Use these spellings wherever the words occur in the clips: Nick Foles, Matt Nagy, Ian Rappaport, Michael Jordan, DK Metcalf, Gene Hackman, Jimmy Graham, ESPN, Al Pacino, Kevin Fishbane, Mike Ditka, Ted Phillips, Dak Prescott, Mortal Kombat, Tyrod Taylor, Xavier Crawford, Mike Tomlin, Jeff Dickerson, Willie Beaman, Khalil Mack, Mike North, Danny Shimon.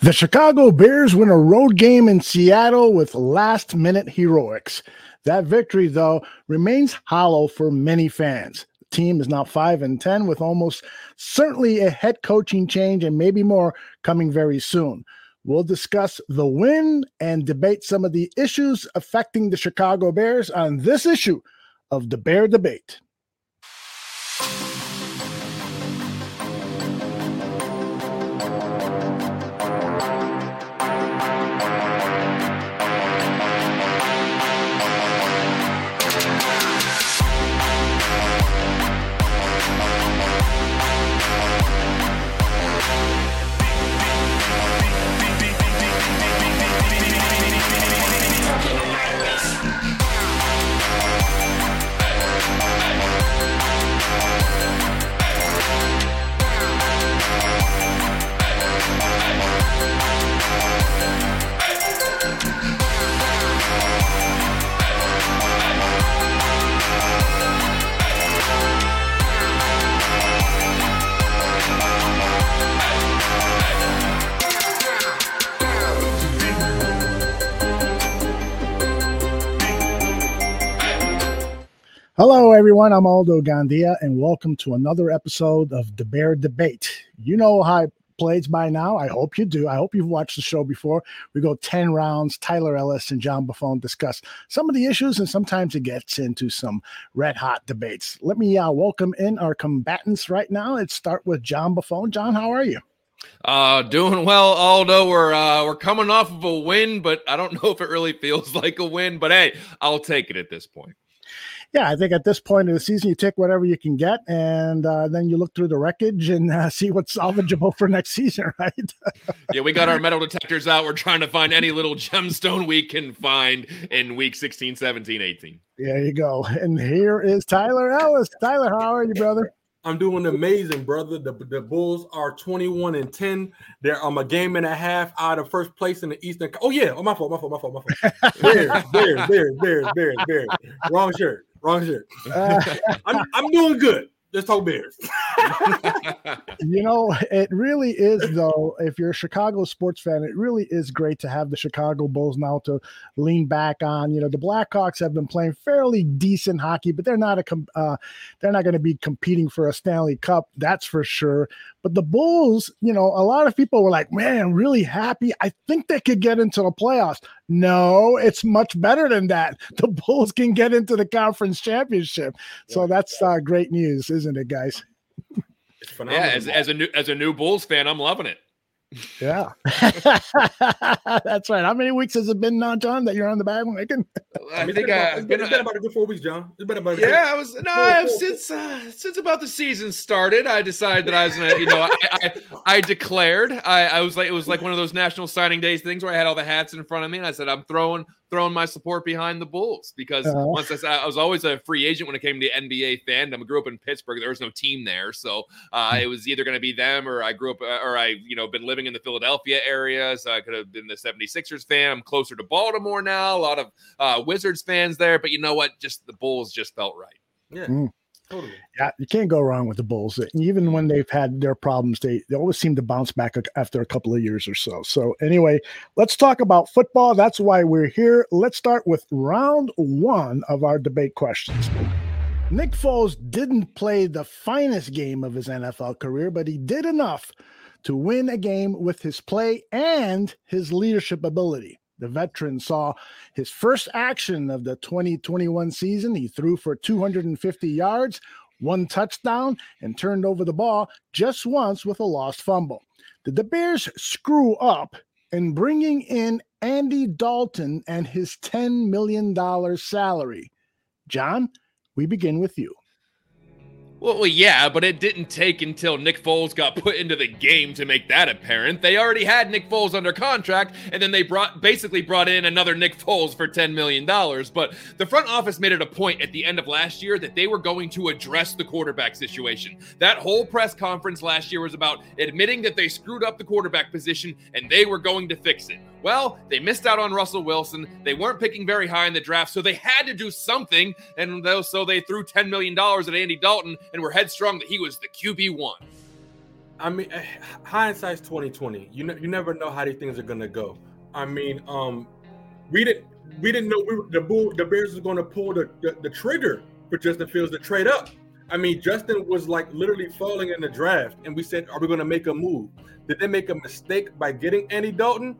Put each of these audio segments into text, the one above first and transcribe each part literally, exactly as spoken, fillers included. The Chicago Bears win a road game in Seattle with last-minute heroics. That victory, though, remains hollow for many fans. The team is now five and ten with almost certainly a head coaching change and maybe more coming very soon. We'll discuss the win and debate some of the issues affecting the Chicago Bears on this issue of the Bear Debate. Hello, everyone. I'm Aldo Gandia, and welcome to another episode of The Bear Debate. You know how it plays by now. I hope you do. I hope you've watched the show before. We go ten rounds. Tyler Ellis and John Buffone discuss some of the issues, and sometimes it gets into some red-hot debates. Let me uh, welcome in our combatants right now. Let's start with John Buffone. John, how are you? Uh, doing well, Aldo. We're uh, we're coming off of a win, but I don't know if it really feels like a win. But, hey, I'll take it at this point. Yeah, I think at this point of the season, you take whatever you can get, and uh, then you look through the wreckage and uh, see what's salvageable for next season, right? Yeah, we got our metal detectors out. We're trying to find any little gemstone we can find in week sixteen, seventeen, eighteen. There you go. And here is Tyler Ellis. Tyler, how are you, brother? I'm doing amazing, brother. The, the Bulls are twenty-one and ten. They're um, a game and a half out of first place in the Eastern. Oh, yeah. Oh, my fault, my fault, my fault, my fault. Bears, Bears, Bears, Bears, Bears, Bears. Wrong shirt. Wrong shirt. Uh, I'm, I'm doing good. Let's talk Bears. You know, it really is, though, if you're a Chicago sports fan, it really is great to have the Chicago Bulls now to lean back on. You know, the Blackhawks have been playing fairly decent hockey, but they're not a com- uh, they're not going to be competing for a Stanley Cup, that's for sure. But the Bulls, you know, a lot of people were like, man, I'm really happy. I think they could get into the playoffs. No, it's much better than that. The Bulls can get into the conference championship. So that's uh, great news, isn't it, guys? It's phenomenal. Yeah, as, as a new as a new Bulls fan, I'm loving it. Yeah. That's right. How many weeks has it been now, John, that you're on the bandwagon? I think I've been about a good four weeks, John. It's been about yeah, I was no I've, since uh, since about the season started, I decided that I was gonna, you know, I, I I declared I I was like it was like one of those national signing days things where I had all the hats in front of me, and I said I'm throwing throwing my support behind the Bulls because uh-huh. once I, I was always a free agent when it came to N B A fandom. I grew up in Pittsburgh. There was no team there. So uh, it was either going to be them or I grew up or I, you know, been living in the Philadelphia area. So I could have been the seventy-sixers fan. I'm closer to Baltimore now. A lot of uh, Wizards fans there. But you know what? Just the Bulls just felt right. Yeah. Mm. Totally. Yeah, you can't go wrong with the Bulls. Even when they've had their problems, they, they always seem to bounce back after a couple of years or so. So anyway, let's talk about football. That's why we're here. Let's start with round one of our debate questions. Nick Foles didn't play the finest game of his N F L career, but he did enough to win a game with his play and his leadership ability. The veteran saw his first action of the twenty twenty-one season. He threw for two hundred fifty yards, one touchdown, and turned over the ball just once with a lost fumble. Did the Bears screw up in bringing in Andy Dalton and his ten million dollars salary? John, we begin with you. Well, well, yeah, but it didn't take until Nick Foles got put into the game to make that apparent. They already had Nick Foles under contract, and then they brought basically brought in another Nick Foles for ten million dollars. But the front office made it a point at the end of last year that they were going to address the quarterback situation. That whole press conference last year was about admitting that they screwed up the quarterback position, and they were going to fix it. Well, they missed out on Russell Wilson. They weren't picking very high in the draft, so they had to do something, and so they threw ten million dollars at Andy Dalton, and we're headstrong that he was the Q B one. I mean, hindsight's twenty twenty. You know, you never know how these things are gonna go. I mean, um, we didn't we didn't know we were, the bull, the Bears was gonna pull the, the the trigger for Justin Fields to trade up. I mean, Justin was like literally falling in the draft, and we said, "Are we gonna make a move?" Did they make a mistake by getting Andy Dalton?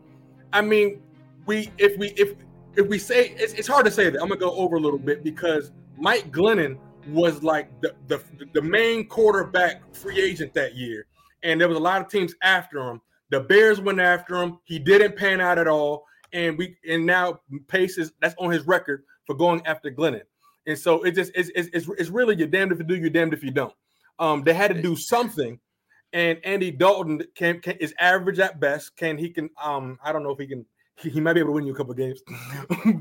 I mean, we if we if if we say it's, it's hard to say that. I'm gonna go over a little bit because Mike Glennon was like the, the the main quarterback free agent that year, and there was a lot of teams after him. The Bears went after him. He didn't pan out at all, and we and now Pace is that's on his record for going after Glennon. And so it just it's it's it's, it's really you're damned if you do, you're damned if you don't. Um, they had to do something, and Andy Dalton can, can is average at best. Can he can um I don't know if he can. He might be able to win you a couple of games,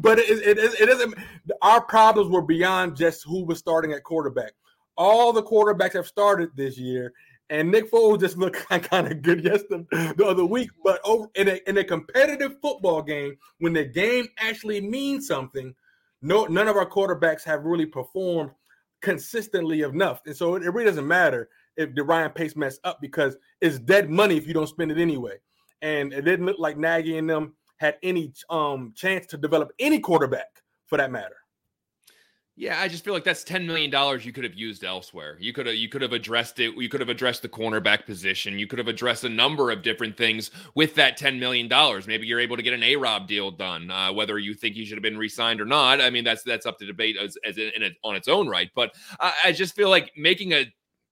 but it, it, it, it isn't. Our problems were beyond just who was starting at quarterback. All the quarterbacks have started this year, and Nick Foles just looked kind of good yesterday, the other week. But over in a, in a competitive football game, when the game actually means something, no, none of our quarterbacks have really performed consistently enough, and so it, it really doesn't matter if the Ryan Pace mess up because it's dead money if you don't spend it anyway. And it didn't look like Nagy and them had any um, chance to develop any quarterback for that matter. Yeah, I just feel like that's ten million dollars you could have used elsewhere. You could have you could have addressed it. You could have addressed the cornerback position. You could have addressed a number of different things with that ten million dollars. Maybe you're able to get an A-Rob deal done, uh, whether you think he should have been re-signed or not. I mean, that's that's up to debate as, as in, in a, on its own right. But I, I just feel like making a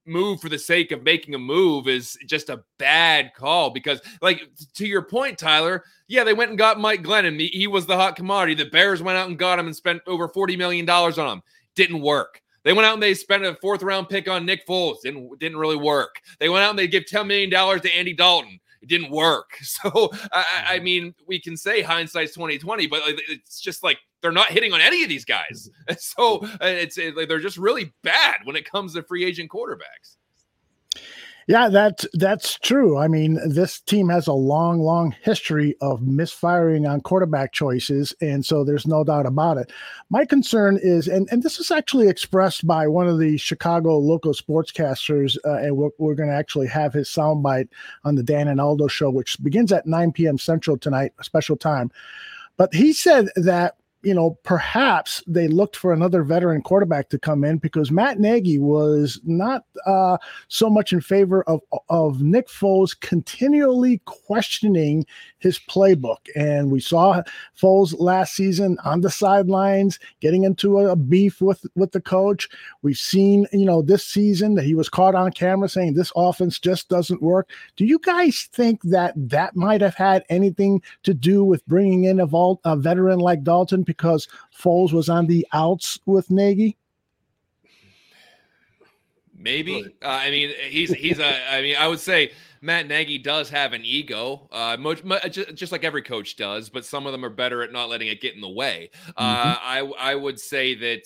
move for the sake of making a move is just a bad call because, like, to your point, Tyler, yeah, they went and got Mike Glennon. He, he was the hot commodity. The Bears went out and got him and spent over forty million dollars on him. Didn't work. They went out and they spent a fourth round pick on Nick Foles. Didn't, didn't really work. They went out and they gave ten million dollars to Andy Dalton. It didn't work. So, I, I mean, we can say hindsight's twenty twenty, but it's just like they're not hitting on any of these guys. So it's it, they're just really bad when it comes to free agent quarterbacks. Yeah, that's, that's true. I mean, this team has a long, long history of misfiring on quarterback choices, and so there's no doubt about it. My concern is, and, and this is actually expressed by one of the Chicago local sportscasters, uh, and we're, we're going to actually have his soundbite on the Dan and Aldo show, which begins at nine p.m. Central tonight, a special time. But he said that, you know, perhaps they looked for another veteran quarterback to come in because Matt Nagy was not uh, so much in favor of, of Nick Foles continually questioning his playbook. And we saw Foles last season on the sidelines getting into a, a beef with, with the coach. We've seen, you know, this season that he was caught on camera saying this offense just doesn't work. Do you guys think that that might have had anything to do with bringing in a, vol- a veteran like Dalton? Because Foles was on the outs with Nagy? Maybe. Uh, I mean, he's, he's a, I mean, I would say Matt Nagy does have an ego, uh, much, much, just like every coach does, but some of them are better at not letting it get in the way. Uh, mm-hmm. I, I would say that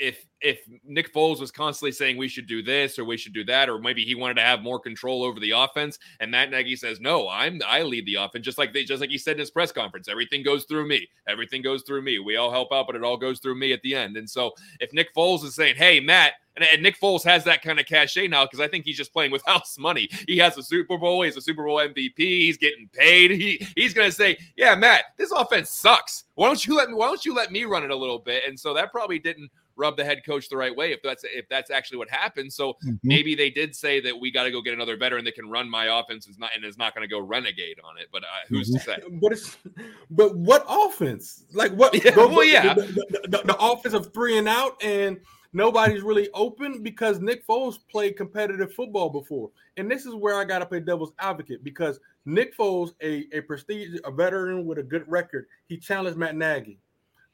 if, if Nick Foles was constantly saying we should do this or we should do that, or maybe he wanted to have more control over the offense, and Matt Nagy says, no, I'm I lead the offense. Just like they, just like he said in his press conference, everything goes through me. Everything goes through me. We all help out, but it all goes through me at the end. And so if Nick Foles is saying, hey, Matt, and, and Nick Foles has that kind of cachet now because I think he's just playing with house money. He has a Super Bowl. He's a Super Bowl M V P. He's getting paid. He He's going to say, yeah, Matt, this offense sucks. Why don't you let me, why don't you let me run it a little bit? And so that probably didn't rub the head coach the right way if that's if that's actually what happened. So mm-hmm. maybe they did say that we got to go get another veteran that can run my offense and is not, and is not going to go renegade on it. But uh, who's mm-hmm. to say? But it's, but what offense? Like what? Yeah, what well, yeah, the, the, the, the offense of three and out, and nobody's really open because Nick Foles played competitive football before, and this is where I got to play devil's advocate because Nick Foles, a a prestigious a veteran with a good record, he challenged Matt Nagy.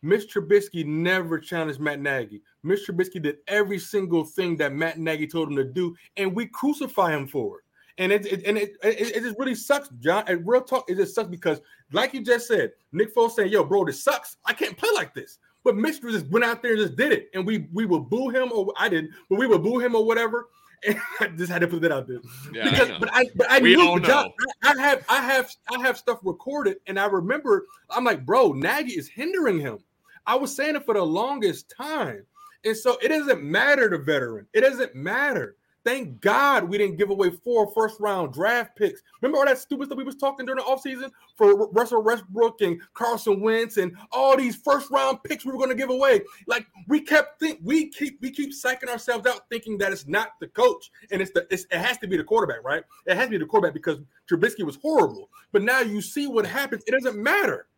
Mitch Trubisky never challenged Matt Nagy. Mitch Trubisky did every single thing that Matt Nagy told him to do, and we crucify him for it. And it, it and it, it, it just really sucks, John. And real talk, it just sucks because, like you just said, Nick Foles saying, "Yo, bro, this sucks. I can't play like this." But Mitch just went out there and just did it, and we we would boo him, or I didn't, but we would boo him or whatever. And I just had to put that out there, yeah, because I but I but I we knew John, I, I have I have I have stuff recorded, and I remember I'm like, bro, Nagy is hindering him. I was saying it for the longest time, and so it doesn't matter the veteran. It doesn't matter. Thank God we didn't give away four first-round draft picks. Remember all that stupid stuff we was talking during the offseason for Russell Westbrook and Carson Wentz and all these first-round picks we were going to give away? Like, we kept think we keep we keep psyching ourselves out thinking that it's not the coach and it's the it's, it has to be the quarterback, right? It has to be the quarterback because Trubisky was horrible. But now you see what happens. It doesn't matter.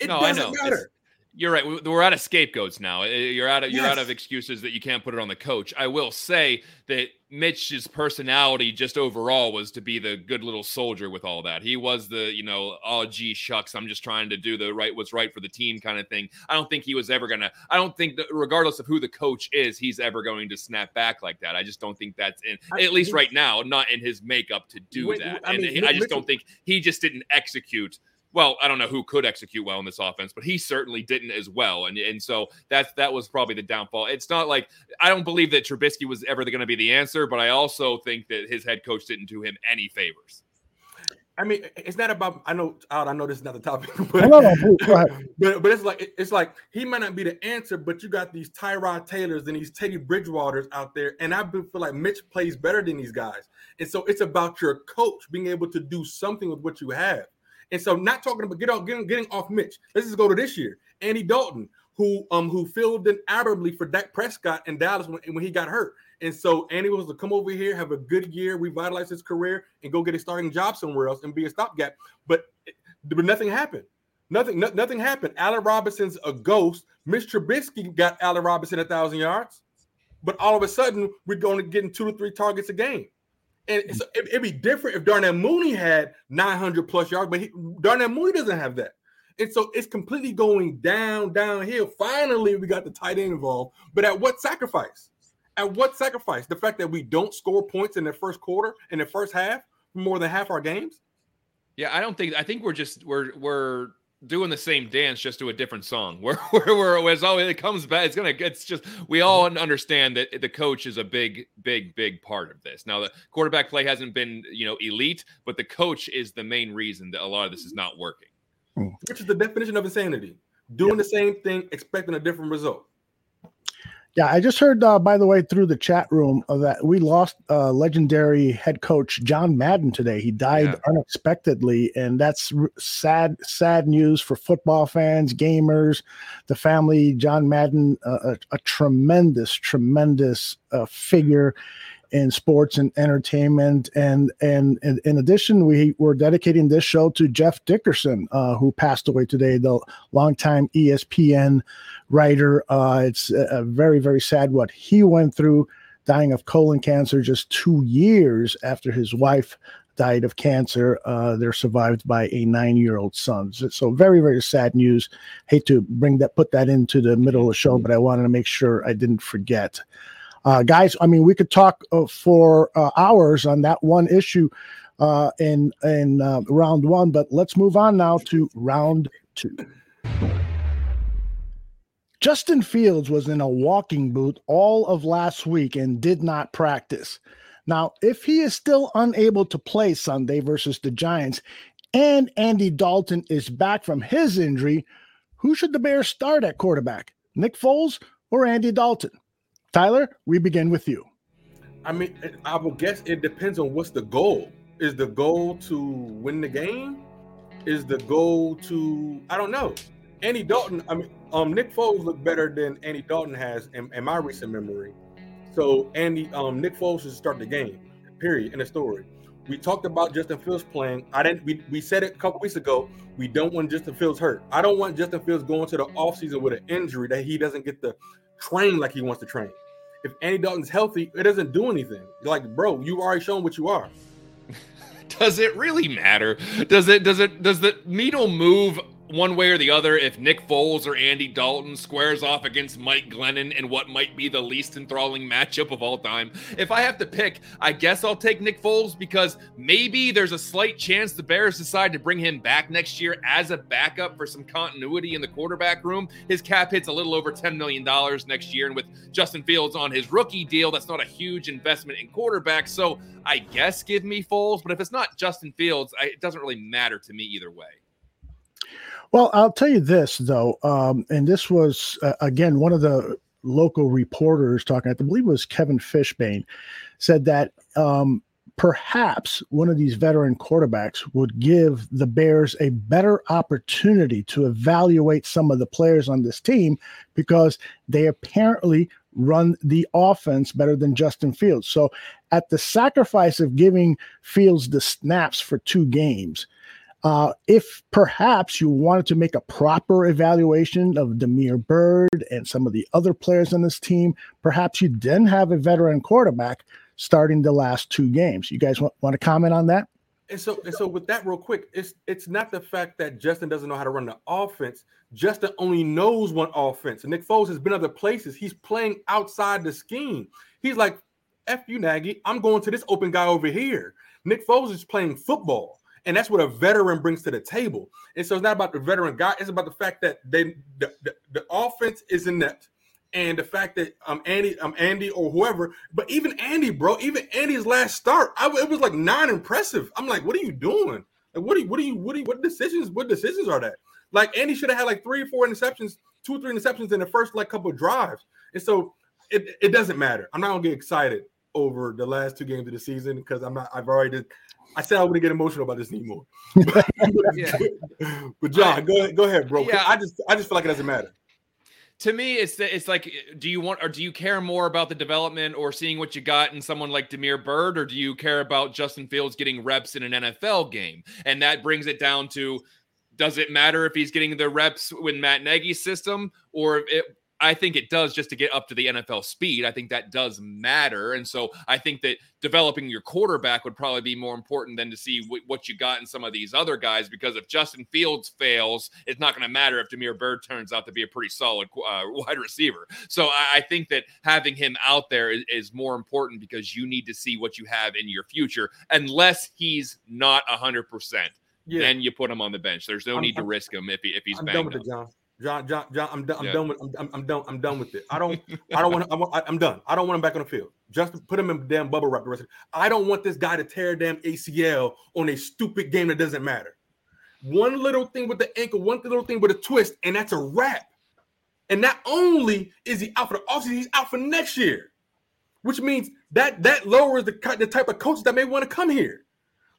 It no, doesn't I know. matter. It's- You're right. We're out of scapegoats now. You're out of yes. you're out of excuses that you can't put it on the coach. I will say that Mitch's personality just overall was to be the good little soldier with all that. He was the, you know, oh, gee, shucks, I'm just trying to do the right, what's right for the team kind of thing. I don't think he was ever going to – I don't think that regardless of who the coach is, he's ever going to snap back like that. I just don't think that's – in at least right now, not in his makeup to do wait, that. I mean, and he, I just don't think – he just didn't execute – well, I don't know who could execute well in this offense, but he certainly didn't as well. And and so that's that was probably the downfall. It's not like I don't believe that Trubisky was ever going to be the answer, but I also think that his head coach didn't do him any favors. I mean, it's not about I know I know this is not the topic, but no, no, no, go ahead. but but it's like it's like he might not be the answer, but you got these Tyrod Taylors and these Teddy Bridgewaters out there, and I feel like Mitch plays better than these guys. And so it's about your coach being able to do something with what you have. And so, not talking about get off, getting getting off Mitch. Let's just go to this year. Andy Dalton, who um who filled in admirably for Dak Prescott in Dallas when, when he got hurt. And so Andy was to come over here, have a good year, revitalize his career, and go get a starting job somewhere else and be a stopgap. But, but nothing happened. Nothing no, nothing happened. Allen Robinson's a ghost. Mitch Trubisky got Allen Robinson a thousand yards, but all of a sudden we're going to get in two to three targets a game. And so it, it'd be different if Darnell Mooney had nine hundred plus yards, but he, Darnell Mooney doesn't have that. And so it's completely going down, downhill. Finally, we got the tight end involved. But at what sacrifice? At what sacrifice? The fact that we don't score points in the first quarter, in the first half, more than half our games? Yeah, I don't think – I think we're just – we're we're – doing the same dance just to a different song where where where always it comes back. It's going to, it's just, we all understand that the coach is a big, big, big part of this. Now the quarterback play hasn't been, you know, elite, but the coach is the main reason that a lot of this is not working. Which is the definition of insanity, doing yeah. the same thing, expecting a different result. Yeah. I just heard, uh, by the way, through the chat room of that, we lost uh legendary head coach, John Madden, today. He died yeah. unexpectedly. And that's r- sad, sad news for football fans, gamers, the family. John Madden, uh, a, a tremendous, tremendous uh, figure in sports and entertainment. And, and, and in addition, we were dedicating this show to Jeff Dickerson, uh, who passed away today, the longtime E S P N writer. Uh, it's a, a very, very sad what he went through, dying of colon cancer just two years after his wife died of cancer. Uh, they're survived by a nine-year-old son. So, so very, very sad news. Hate to bring that, put that into the middle of the show, but I wanted to make sure I didn't forget. Uh, guys, I mean, we could talk uh, for uh, hours on that one issue uh, in in uh, round one, but let's move on now to round two. Justin Fields was in a walking boot all of last week and did not practice. Now, if he is still unable to play Sunday versus the Giants and Andy Dalton is back from his injury, who should the Bears start at quarterback, Nick Foles or Andy Dalton? Tyler, we begin with you. I mean, I would guess it depends on what's the goal. Is the goal to win the game? Is the goal to, I don't know. Andy Dalton, I mean, um, Nick Foles looked better than Andy Dalton has in, in my recent memory. So Andy, um, Nick Foles should start the game, period, in the story. We talked about Justin Fields playing. I didn't. We, we said it a couple weeks ago. We don't want Justin Fields hurt. I don't want Justin Fields going to the offseason with an injury that he doesn't get to train like he wants to train. If Andy Dalton's healthy, it doesn't do anything. Like, bro, you've already shown what you are. Does it really matter? Does it, does it, does the needle move one way or the other, if Nick Foles or Andy Dalton squares off against Mike Glennon in what might be the least enthralling matchup of all time, if I have to pick, I guess I'll take Nick Foles, because maybe there's a slight chance the Bears decide to bring him back next year as a backup for some continuity in the quarterback room. His cap hit's a little over ten million dollars next year, and with Justin Fields on his rookie deal, that's not a huge investment in quarterbacks. So I guess give me Foles, but if it's not Justin Fields, I, it doesn't really matter to me either way. Well, I'll tell you this, though, um, and this was, uh, again, one of the local reporters talking, I believe it was Kevin Fishbane, said that um, perhaps one of these veteran quarterbacks would give the Bears a better opportunity to evaluate some of the players on this team, because they apparently run the offense better than Justin Fields. So at the sacrifice of giving Fields the snaps for two games, Uh, if perhaps you wanted to make a proper evaluation of Demiere Byrd and some of the other players on this team, perhaps you then have a veteran quarterback starting the last two games. You guys want, want to comment on that? And so, and so with that real quick, it's it's not the fact that Justin doesn't know how to run the offense. Justin only knows one offense. And Nick Foles has been other places. He's playing outside the scheme. He's like, F you, Nagy, I'm going to this open guy over here. Nick Foles is playing football. And that's what a veteran brings to the table. And so it's not about the veteran guy. It's about the fact that they the, the, the offense is inept, and the fact that um Andy um Andy or whoever. But even Andy, bro, even Andy's last start, I, it was like non-impressive. I'm like, what are you doing? Like, what do you what do you what do you, what decisions? What decisions are that? Like, Andy should have had like three or four interceptions, two or three interceptions in the first like couple of drives. And so it it doesn't matter. I'm not gonna get excited over the last two games of the season, because I'm not. I've already. Did, I said I wouldn't get emotional about this anymore. But, yeah. but John, I, go ahead, go ahead, bro. Yeah, I just, I just feel like it doesn't matter. To me, it's it's like, do you want or do you care more about the development or seeing what you got in someone like Demiere Byrd, or do you care about Justin Fields getting reps in an N F L game? And that brings it down to: does it matter if he's getting the reps with Matt Nagy's system, or if it? I think it does, just to get up to the N F L speed. I think that does matter. And so I think that developing your quarterback would probably be more important than to see w- what you got in some of these other guys, because if Justin Fields fails, it's not going to matter if Demiere Byrd turns out to be a pretty solid uh, wide receiver. So I-, I think that having him out there is-, is more important, because you need to see what you have in your future, unless he's not one hundred percent. Yeah. Then you put him on the bench. There's no I'm, need I'm, to risk him if, he- if he's I'm banged up. John, John, John, I'm done. I'm yeah. done with. I'm, I'm done. I'm done with it. I don't. I don't want. I'm, I'm done. I don't want him back on the field. Just put him in damn bubble wrap the rest of it. I don't want this guy to tear a damn A C L on a stupid game that doesn't matter. One little thing with the ankle, one little thing with a twist, and that's a wrap. And not only is he out for the offseason, he's out for next year, which means that that lowers the the type of coaches that may want to come here.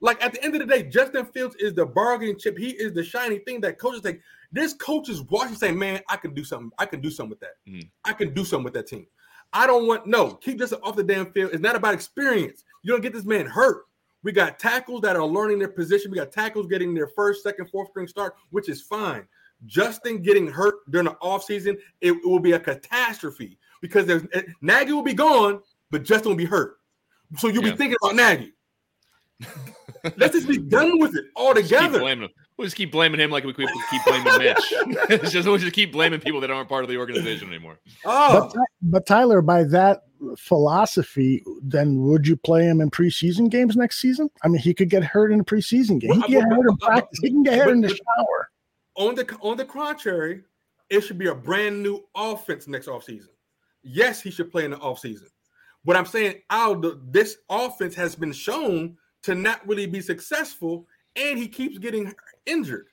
Like, at the end of the day, Justin Fields is the bargaining chip. He is the shiny thing that coaches think. There's coaches watching saying, man, I can do something. I can do something with that. Mm-hmm. I can do something with that team. I don't want – no, keep Justin off the damn field. It's not about experience. You don't get this man hurt. We got tackles that are learning their position. We got tackles getting their first, second, fourth string start, which is fine. Justin getting hurt during the offseason, it, it will be a catastrophe, because there's Nagy will be gone, but Justin will be hurt. So you'll yeah. be thinking about Nagy. Let's just be done with it altogether. We'll, we'll just keep blaming him, like we keep, keep blaming Mitch. It's just, we'll just keep blaming people that aren't part of the organization anymore. Oh, but, but Tyler, by that philosophy, then would you play him in preseason games next season? I mean, he could get hurt in a preseason game. He can get hurt in practice. He can get hurt in the shower. On the on the contrary, it should be a brand new offense next offseason. Yes, he should play in the offseason. But I'm saying, Aldo, this offense has been shown to not really be successful, and he keeps getting injured.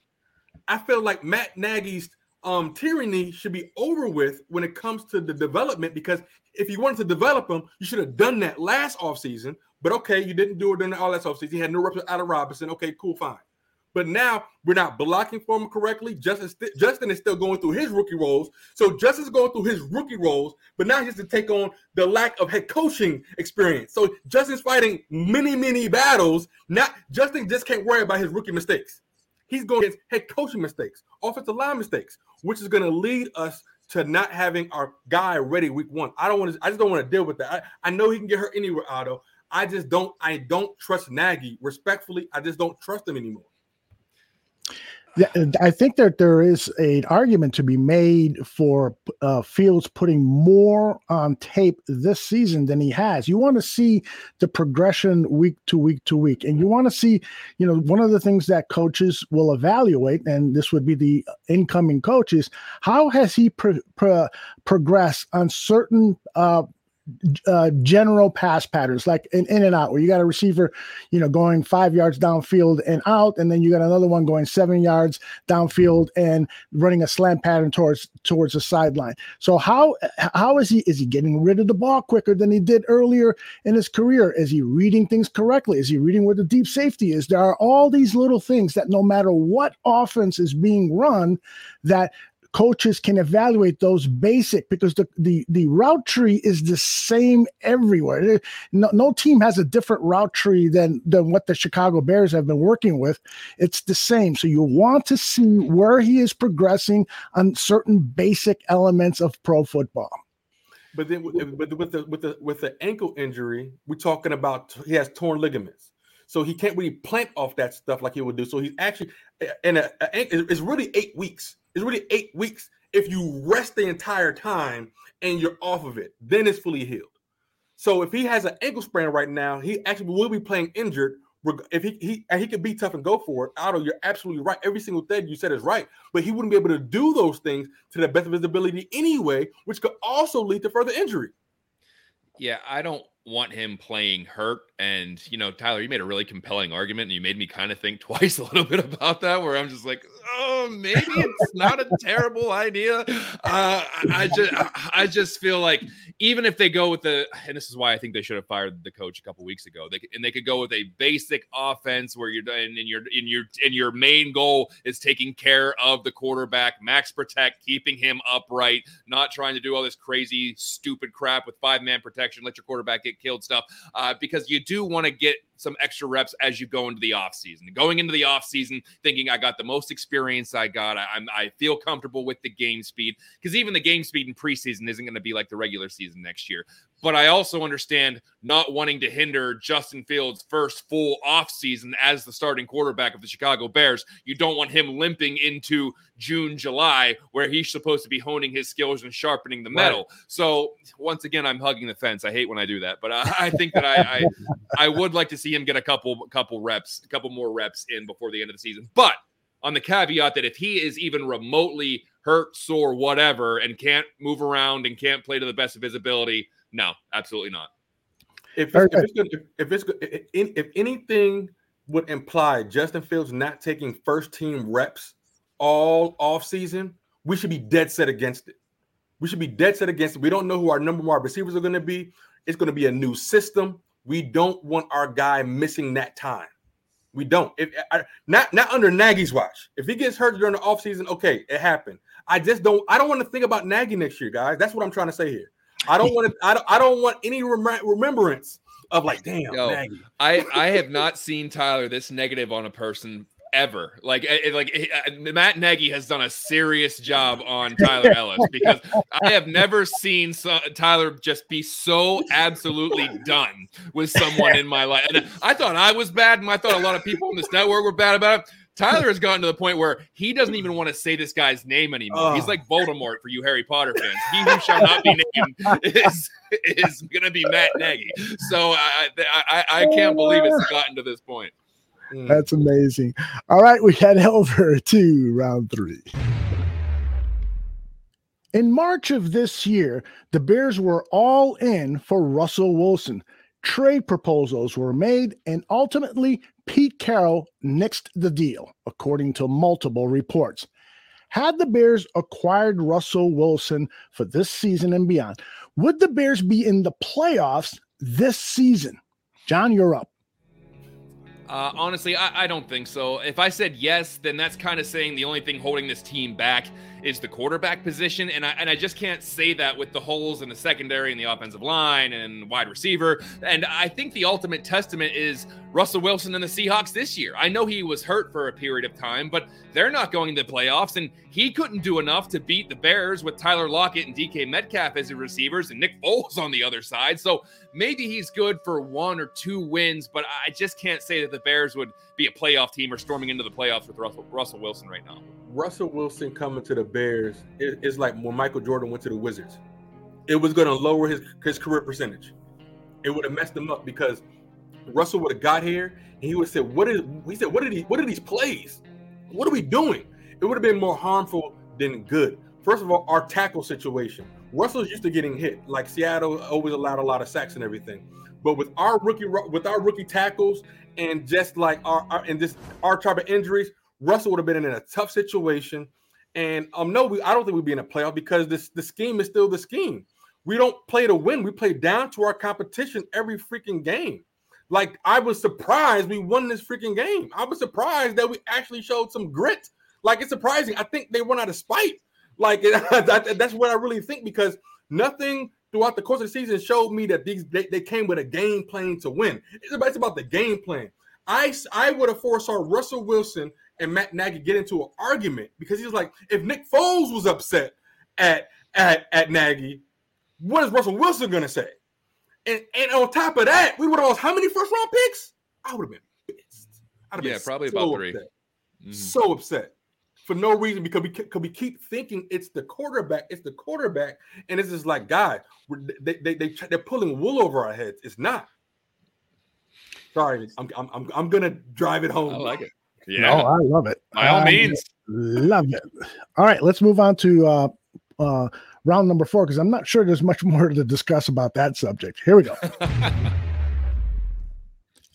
I feel like Matt Nagy's um, tyranny should be over with when it comes to the development, because if you wanted to develop him, you should have done that last offseason. But okay, you didn't do it during all that offseason. He had no reps with Allen Robinson. Okay, cool, fine. But now we're not blocking for him correctly. Justin, st- Justin is still going through his rookie roles. So Justin's going through his rookie roles, but now he has to take on the lack of head coaching experience. So Justin's fighting many, many battles. Not Justin just can't worry about his rookie mistakes. He's going against head coaching mistakes, offensive line mistakes, which is going to lead us to not having our guy ready week one. I don't want to. I just don't want to deal with that. I, I know he can get hurt anywhere, Otto. I just don't. I don't trust Nagy. Respectfully, I just don't trust him anymore. Yeah, I think that there is an argument to be made for uh, Fields putting more on tape this season than he has. You want to see the progression week to week to week. And you want to see, you know, one of the things that coaches will evaluate, and this would be the incoming coaches, how has he pro- pro- progressed on certain uh Uh, general pass patterns, like an in and out, where you got a receiver, you know, going five yards downfield and out, and then you got another one going seven yards downfield and running a slant pattern towards towards the sideline. So how how is he is he getting rid of the ball quicker than he did earlier in his career? Is he reading things correctly? Is he reading where the deep safety is? There are all these little things that, no matter what offense is being run, that coaches can evaluate those basic, because the, the, the route tree is the same everywhere. No, no team has a different route tree than, than what the Chicago Bears have been working with. It's the same. So you want to see where he is progressing on certain basic elements of pro football. But then but with the, with the, with the ankle injury, we're talking about he has torn ligaments. So he can't really plant off that stuff like he would do. So he's actually, and a, a, it's really eight weeks. It's really eight weeks. If you rest the entire time and you're off of it, then it's fully healed. So if he has an ankle sprain right now, he actually will be playing injured. If he he and he could be tough and go for it, Aldo, you're absolutely right. Every single thing you said is right, but he wouldn't be able to do those things to the best of his ability anyway, which could also lead to further injury. Yeah, I don't want him playing hurt. And, you know, Tyler, you made a really compelling argument, and you made me kind of think twice a little bit about that, where I'm just like, oh, maybe it's not a terrible idea. Uh, I, I just I just feel like even if they go with the, and this is why I think they should have fired the coach a couple weeks ago, they, and they could go with a basic offense where you're and, and your in your and your main goal is taking care of the quarterback, max protect, keeping him upright, not trying to do all this crazy, stupid crap with five-man protection, let your quarterback get killed stuff, uh, because you do want to get some extra reps as you go into the offseason. Going into the offseason thinking, I got the most experience I got. I, I'm, I feel comfortable with the game speed, because even the game speed in preseason isn't going to be like the regular season next year. But I also understand not wanting to hinder Justin Fields' first full offseason as the starting quarterback of the Chicago Bears. You don't want him limping into June, July, where he's supposed to be honing his skills and sharpening the metal. Right. So once again, I'm hugging the fence. I hate when I do that, but I, I think that I, I I would like to see him get a couple couple reps, a couple more reps in before the end of the season. But on the caveat that if he is even remotely hurt, sore, whatever, and can't move around and can't play to the best of his ability, no, absolutely not. If it's, if, it's good, if, it's good, if, if anything would imply Justin Fields not taking first team reps all offseason, we should be dead set against it. We should be dead set against it. We don't know who our number one receivers are going to be. It's going to be a new system. We don't want our guy missing that time. We don't. If I, not not under Nagy's watch. If he gets hurt during the offseason, okay, it happened. I just don't. I don't want to think about Nagy next year, guys. That's what I'm trying to say here. I don't want to. I don't, I don't want any rem- remembrance of like, damn, yo, Maggie. I, I have not seen Tyler this negative on a person ever. Like, like Matt Nagy has done a serious job on Tyler Ellis, because I have never seen so, Tyler just be so absolutely done with someone in my life. And I thought I was bad, and I thought a lot of people in this network were bad about it. Tyler has gotten to the point where he doesn't even want to say this guy's name anymore. Oh. He's like Voldemort for you Harry Potter fans. He who shall not be named is is going to be Matt Nagy. So I, I I can't believe it's gotten to this point. That's amazing. All right, we head over to round three. In March of this year, the Bears were all in for Russell Wilson. Trade proposals were made, and ultimately Pete Carroll nixed the deal, according to multiple reports. Had the Bears acquired Russell Wilson for this season and beyond, would the Bears be in the playoffs this season? John, you're up. Uh, honestly, I, I don't think so. If I said yes, then that's kind of saying the only thing holding this team back is the quarterback position. And I, and I just can't say that with the holes in the secondary and the offensive line and wide receiver. And I think the ultimate testament is Russell Wilson and the Seahawks this year. I know he was hurt for a period of time, but they're not going to the playoffs, and he couldn't do enough to beat the Bears with Tyler Lockett and D K Metcalf as his receivers and Nick Foles on the other side. So maybe he's good for one or two wins, but I just can't say that the Bears would be a playoff team or storming into the playoffs with Russell, Russell Wilson right now. Russell Wilson coming to the Bears is like when Michael Jordan went to the Wizards. It was going to lower his, his career percentage. It would have messed him up because Russell would have got here and he would have said, what is, he said, what are these, what are these plays? What are we doing? It would have been more harmful than good. First of all, our tackle situation. Russell's used to getting hit. Like Seattle always allowed a lot of sacks and everything. But with our rookie with our rookie tackles and just like our, our and just our type of injuries, Russell would have been in a tough situation. And um, no, we I don't think we'd be in a playoff because this the scheme is still the scheme. We don't play to win. We play down to our competition every freaking game. Like, I was surprised we won this freaking game. I was surprised that we actually showed some grit. Like, it's surprising. I think they went out of spite. Like, that's what I really think, because nothing throughout the course of the season showed me that these they, they came with a game plan to win. It's about, it's about the game plan. I, I would have foresaw Russell Wilson and Matt Nagy get into an argument, because he was like, if Nick Foles was upset at, at, at Nagy, what is Russell Wilson going to say? And and on top of that, we would have lost how many first round picks? I would have been pissed. I'd have yeah, been probably so about three. Upset. Mm. So upset for no reason, because we because we keep thinking it's the quarterback, it's the quarterback, and it's just like, guys, they they they they're pulling wool over our heads. It's not. Sorry, I'm I'm I'm, I'm gonna drive it home. I like it. Yeah, no, I love it. By all I means, love it. All right, let's move on to uh uh. round number four, because I'm not sure there's much more to discuss about that subject. Here we go.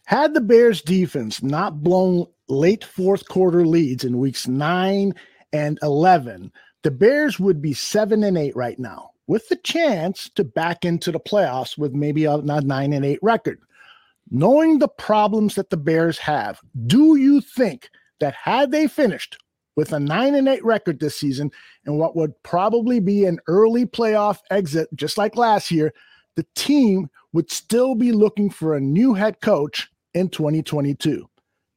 Had the Bears defense not blown late fourth quarter leads in weeks nine and eleven, the Bears would be seven and eight right now, with the chance to back into the playoffs with maybe a nine and eight record. Knowing the problems that the Bears have, do you think that had they finished with a nine and eight record this season and what would probably be an early playoff exit, just like last year, the team would still be looking for a new head coach in twenty twenty-two.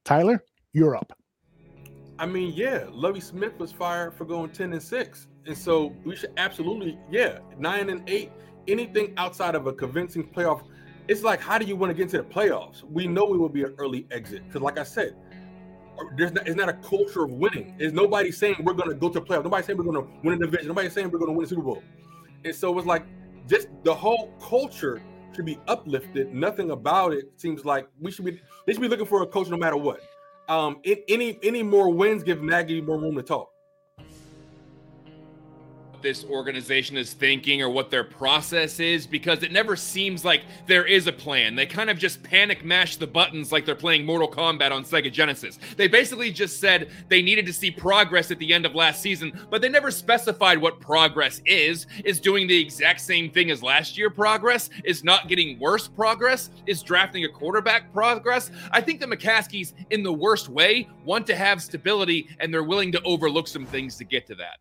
Tyler, you're up. I mean, yeah, Lovie Smith was fired for going ten and six. And so we should absolutely, yeah, nine and eight, anything outside of a convincing playoff. It's like, how do you want to get into the playoffs? We know it will be an early exit. Because like I said, There's not, it's not a culture of winning. There's nobody saying we're going to go to playoffs. Nobody's saying we're going to win a division. Nobody's saying we're going to win a Super Bowl. And so it's like just the whole culture should be uplifted. Nothing about it seems like we should be. They should be looking for a coach no matter what. Um, it, any any more wins give Nagy more room to talk. This organization is thinking or what their process is, because it never seems like there is a plan. They kind of just panic mash the buttons like they're playing Mortal Kombat on Sega Genesis. They basically just said they needed to see progress at the end of last season, but they never specified what progress is. Is doing the exact same thing as last year progress? Is not getting worse progress? Is drafting a quarterback progress? I think the McCaskies, in the worst way, want to have stability, and they're willing to overlook some things to get to that.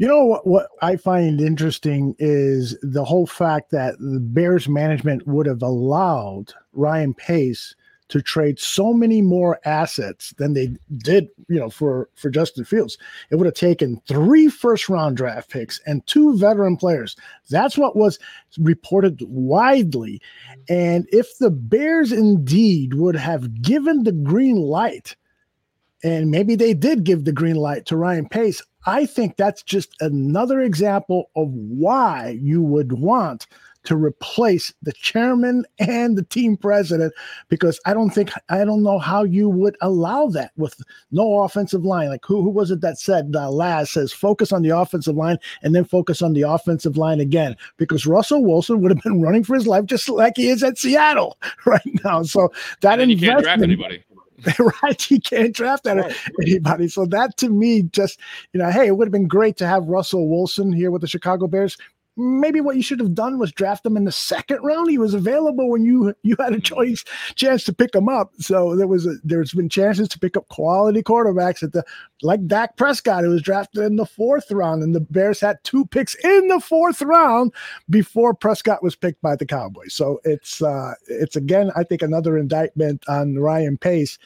You know, what, what I find interesting is the whole fact that the Bears management would have allowed Ryan Pace to trade so many more assets than they did, you know, for, for Justin Fields. It would have taken three first-round draft picks and two veteran players. That's what was reported widely. And if the Bears indeed would have given the green light, and maybe they did give the green light to Ryan Pace, I think that's just another example of why you would want to replace the chairman and the team president, because I don't think, I don't know how you would allow that with no offensive line. Like who, who was it that said uh, last says, focus on the offensive line and then focus on the offensive line again, because Russell Wilson would have been running for his life just like he is at Seattle right now. So that investment, you can't draft anybody. Right, you can't draft that right. anybody. So that to me, just you know, hey, it would have been great to have Russell Wilson here with the Chicago Bears. maybe what you should have done was draft him in the second round. He was available when you you had a choice chance to pick him up. So there was a, there's been chances to pick up quality quarterbacks at the like Dak Prescott, who was drafted in the fourth round, and the Bears had two picks in the fourth round before Prescott was picked by the Cowboys. So it's uh, it's again, I think, another indictment on Ryan Pace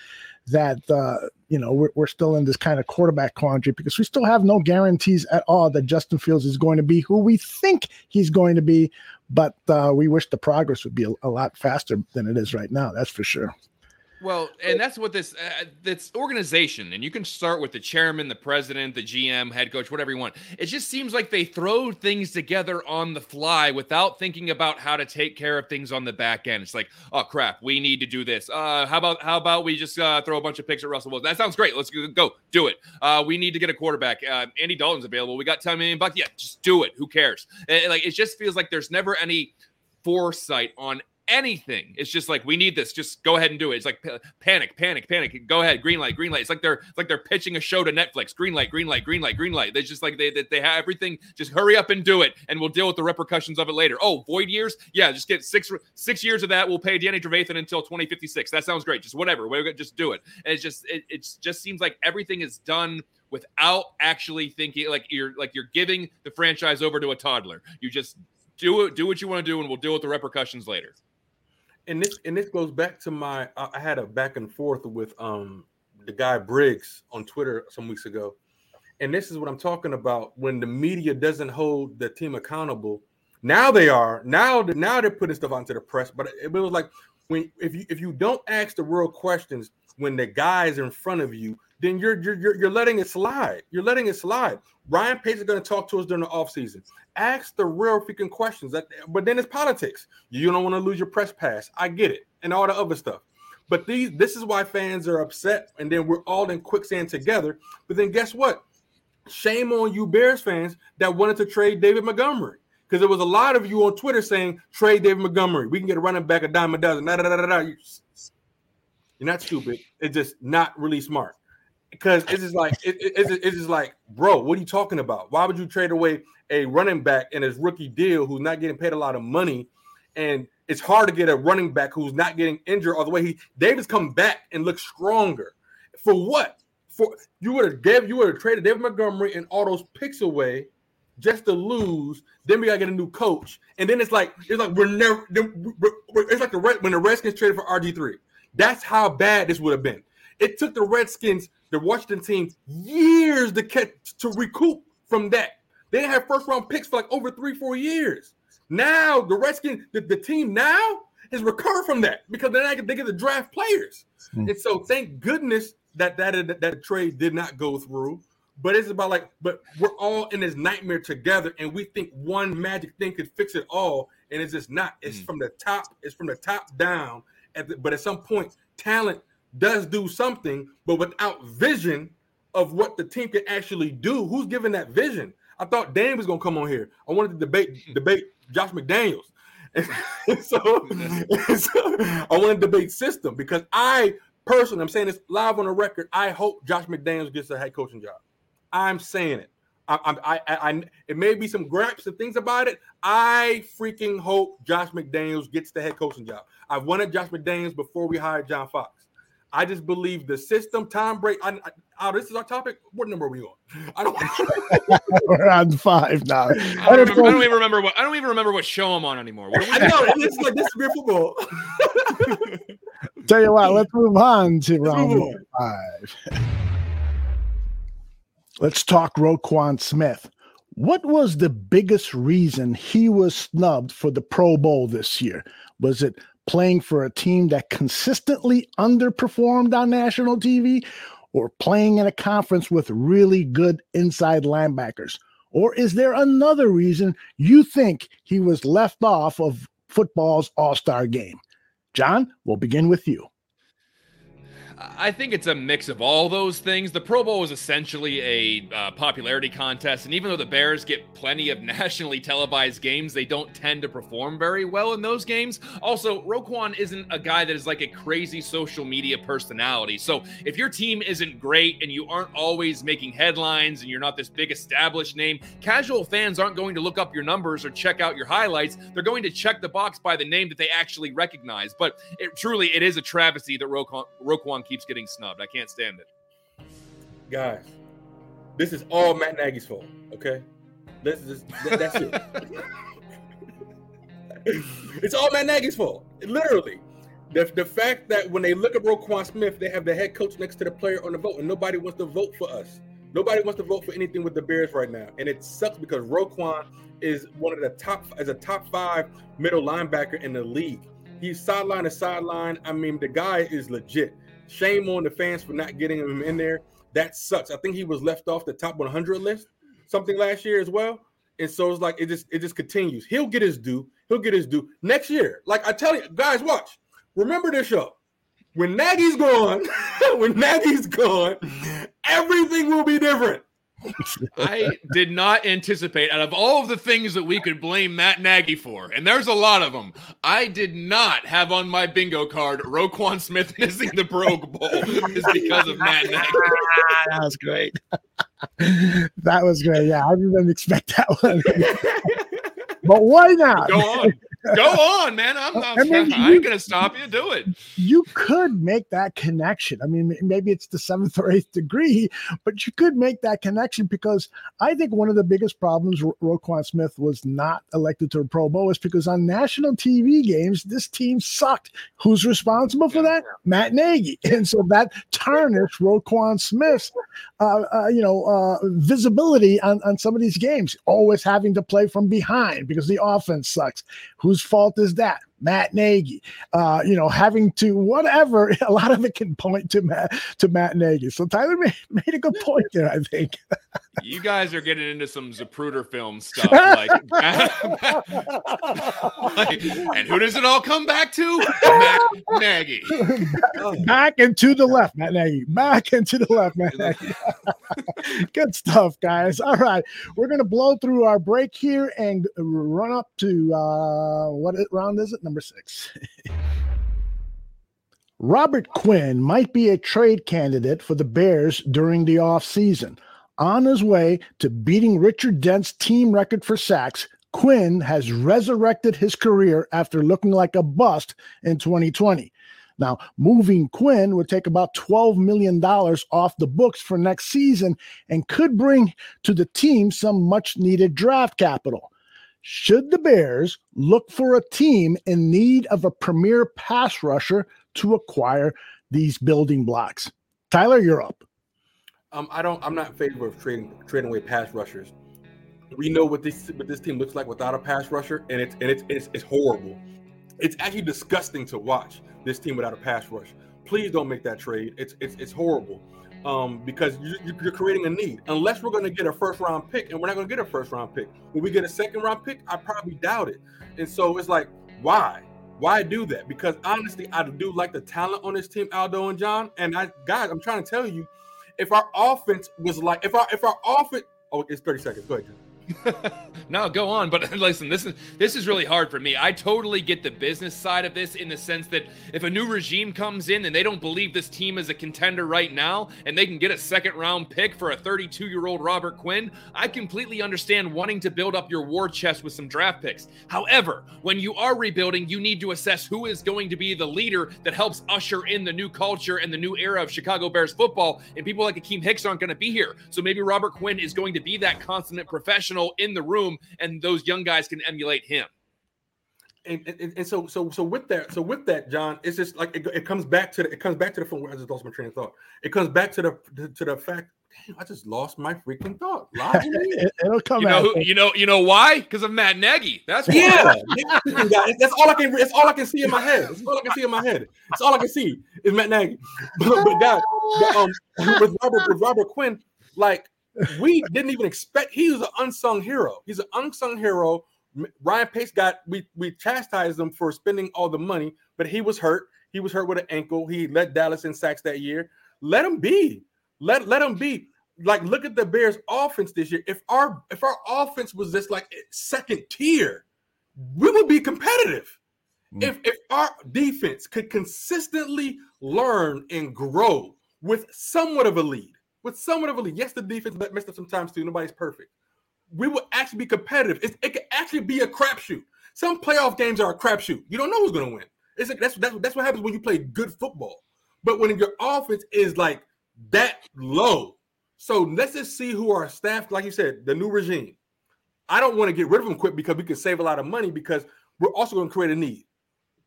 that uh, you know we're, we're still in this kind of quarterback quandary because we still have no guarantees at all that Justin Fields is going to be who we think he's going to be, but uh, we wish the progress would be a, a lot faster than it is right now. That's for sure. Well, and that's what this uh, this organization, and you can start with the chairman, the president, the G M, head coach, whatever you want. It just seems like they throw things together on the fly without thinking about how to take care of things on the back end. It's like, oh crap, we need to do this. Uh, how about how about we just uh, throw a bunch of picks at Russell Wilson? That sounds great. Let's go do it. Uh, we need to get a quarterback. Uh, Andy Dalton's available. We got ten million bucks. Yeah, just do it. Who cares? And, like, it just feels like there's never any foresight on anything. It's just like, we need this, just go ahead and do it. It's like panic panic panic, go ahead, green light green light. It's like they're it's like they're pitching a show to Netflix. Green light green light green light green light. They just like they they have everything, just hurry up and do it and we'll deal with the repercussions of it later. Oh, void years, yeah, just get six six years of that. We'll pay Danny Trevathan until twenty fifty-six. That sounds great. Just whatever, we're gonna just do it. And it's just it, it just seems like everything is done without actually thinking, like you're like you're giving the franchise over to a toddler. You just do it, do what you want to do, and we'll deal with the repercussions later. And this and this goes back to my – I had a back and forth with um the guy Briggs on Twitter some weeks ago. And this is what I'm talking about when the media doesn't hold the team accountable. Now they are. Now, now they're putting stuff onto the press. But it, it was like when if you if you don't ask the real questions when the guy's in front of you, then you're you're you're letting it slide. You're letting it slide. Ryan Pace is going to talk to us during the offseason. Ask the real freaking questions. That, but then it's politics. You don't want to lose your press pass. I get it, and all the other stuff. But these this is why fans are upset, and then we're all in quicksand together. But then guess what? Shame on you Bears fans that wanted to trade David Montgomery, because there was a lot of you on Twitter saying, trade David Montgomery. We can get a running back a dime a dozen. Da, da, da, da, da. You're not stupid. It's just not really smart. Because it's just like it, it, it's, it's just like, bro, what are you talking about? Why would you trade away a running back in his rookie deal who's not getting paid a lot of money? And it's hard to get a running back who's not getting injured all the way. He David's come back and looks stronger. For what? For you would have gave you would have traded David Montgomery and all those picks away just to lose. Then we gotta get a new coach, and then it's like it's like we're never. It's like the when the Redskins traded for R G three. That's how bad this would have been. It took the Redskins, the Washington team, years to catch, to recoup from that. They didn't have first-round picks for like over three, four years. Now the Redskins, the, the team now has recovered from that because they're not, they get to draft players. Mm-hmm. And so thank goodness that that, that that trade did not go through. But it's about like, but we're all in this nightmare together, and we think one magic thing could fix it all, and it's just not. It's mm-hmm. from the top. It's from the top down. At the, but at some point, talent does do something, but without vision of what the team can actually do, who's giving that vision? I thought Dan was gonna come on here. I wanted to debate debate Josh McDaniels, and, and so, and so I want to debate system because I personally, I'm saying this live on the record. I hope Josh McDaniels gets a head coaching job. I'm saying it. I, I, I, I it may be some gripes and things about it. I freaking hope Josh McDaniels gets the head coaching job. I wanted Josh McDaniels before we hired John Fox. I just believe the system, Tom Brady. I, I, oh, this is our topic. What number are we on? I don't. We're on five now. I don't, I, don't remember, I don't even remember what. I don't even remember what show I'm on anymore. What we I know. This is like this is real football. Tell you what. Let's move on to round on. five. Let's talk Roquan Smith. What was the biggest reason he was snubbed for the Pro Bowl this year? Was it playing for a team that consistently underperformed on national T V, or playing in a conference with really good inside linebackers? Or is there another reason you think he was left off of football's all-star game? John, we'll begin with you. I think it's a mix of all those things. The Pro Bowl was essentially a uh, popularity contest, and even though the Bears get plenty of nationally televised games, they don't tend to perform very well in those games. Also, Roquan isn't a guy that is like a crazy social media personality. So if your team isn't great and you aren't always making headlines and you're not this big established name, casual fans aren't going to look up your numbers or check out your highlights. They're going to check the box by the name that they actually recognize. But it, truly, it is a travesty that Roquan, Roquan keeps getting snubbed. I can't stand it. Guys, this is all Matt Nagy's fault, okay? Let's just, that, that's it. It's all Matt Nagy's fault, literally. The, the fact that when they look at Roquan Smith, they have the head coach next to the player on the vote, and nobody wants to vote for us. Nobody wants to vote for anything with the Bears right now, and it sucks because Roquan is one of the top, as a top five middle linebacker in the league. He's sideline to sideline. I mean, the guy is legit. Shame on the fans for not getting him in there. That sucks. I think he was left off the top one hundred list, something last year as well. And so it's like it just it just continues. He'll get his due. He'll get his due next year. Like I tell you, guys, watch. Remember this show. When Nagy's gone, when Nagy's gone, everything will be different. I did not anticipate, out of all of the things that we could blame Matt Nagy for, and there's a lot of them, I did not have on my bingo card Roquan Smith missing the Pro Bowl is because of Matt Nagy. That was great. That was great. Yeah, I didn't expect that one. But why not? Go on. Go on, man. I'm not I mean, you, going to stop you. Do it. You could make that connection. I mean, maybe it's the seventh or eighth degree, but you could make that connection because I think one of the biggest problems Ro- Roquan Smith was not elected to a Pro Bowl is because on national T V games, this team sucked. Who's responsible for that? Matt Nagy. And so that tarnished Roquan Smith's uh, uh, you know, uh, visibility on, on some of these games, always having to play from behind because the offense sucks. Who Whose fault is that? Matt Nagy. Uh, you know, having to whatever. A lot of it can point to Matt, to Matt Nagy. So Tyler made, made a good point there, I think. You guys are getting into some Zapruder film stuff. Like, like, and who does it all come back to? Matt Nagy. Back and to the left, Matt Nagy. Back and to the left, Matt Nagy. Good stuff, guys. All right. We're going to blow through our break here and run up to uh, what round is it? Number six. Robert Quinn might be a trade candidate for the Bears during the offseason. On his way to beating Richard Dent's team record for sacks, Quinn has resurrected his career after looking like a bust in twenty twenty. Now, moving Quinn would take about twelve million dollars off the books for next season and could bring to the team some much-needed draft capital. Should the Bears look for a team in need of a premier pass rusher to acquire these building blocks? Tyler, you're up. Um, I don't. I'm not in favor of trading trading away pass rushers. We know what this what this team looks like without a pass rusher, and it's and it's it's, it's horrible. It's actually disgusting to watch this team without a pass rush. Please don't make that trade. It's it's it's horrible um, because you, you're creating a need. Unless we're going to get a first round pick, and we're not going to get a first round pick. When we get a second round pick, I probably doubt it. And so it's like, why? Why do that? Because honestly, I do like the talent on this team, Aldo and John. And I, guys, I'm trying to tell you, if our offense was like, if our if our offense, oh, it's thirty seconds. Go ahead, John. No, go on. But listen, this is this is really hard for me. I totally get the business side of this in the sense that if a new regime comes in and they don't believe this team is a contender right now and they can get a second round pick for a thirty-two-year-old Robert Quinn, I completely understand wanting to build up your war chest with some draft picks. However, when you are rebuilding, you need to assess who is going to be the leader that helps usher in the new culture and the new era of Chicago Bears football, and people like Akeem Hicks aren't going to be here. So maybe Robert Quinn is going to be that consummate professional in the room, and those young guys can emulate him. And, and, and so, so, so with that, so with that, John, it's just like it, it comes back to the, it comes back to the phone. I just lost my train of thought. It comes back to the to the fact. Damn, I just lost my freaking thought. it, it'll come you know out. Who, you know, you know why? Because of Matt Nagy. That's why. Yeah. That's all I can. That's all I can see in my head. That's all I can see in my head. That's all I can see is Matt Nagy. But, but guys, but, um, with Robert, with Robert Quinn, like. We didn't even expect. He was an unsung hero. He's an unsung hero. Ryan Pace got we we chastised him for spending all the money, but he was hurt. He was hurt with an ankle. He led Dallas in sacks that year. Let him be. Let let him be. Like, look at the Bears' offense this year. If our if our offense was just like second tier, we would be competitive. Mm. If if our defense could consistently learn and grow with somewhat of a lead, with somewhat of a lead. Yes, the defense messed up sometimes too. Nobody's perfect. We will actually be competitive. It's, it could actually be a crapshoot. Some playoff games are a crapshoot. You don't know who's going to win. It's a, that's, that's, that's what happens when you play good football. But when your offense is like that low, so let's just see who our staff, like you said, the new regime. I don't want to get rid of them quick because we can save a lot of money because we're also going to create a need.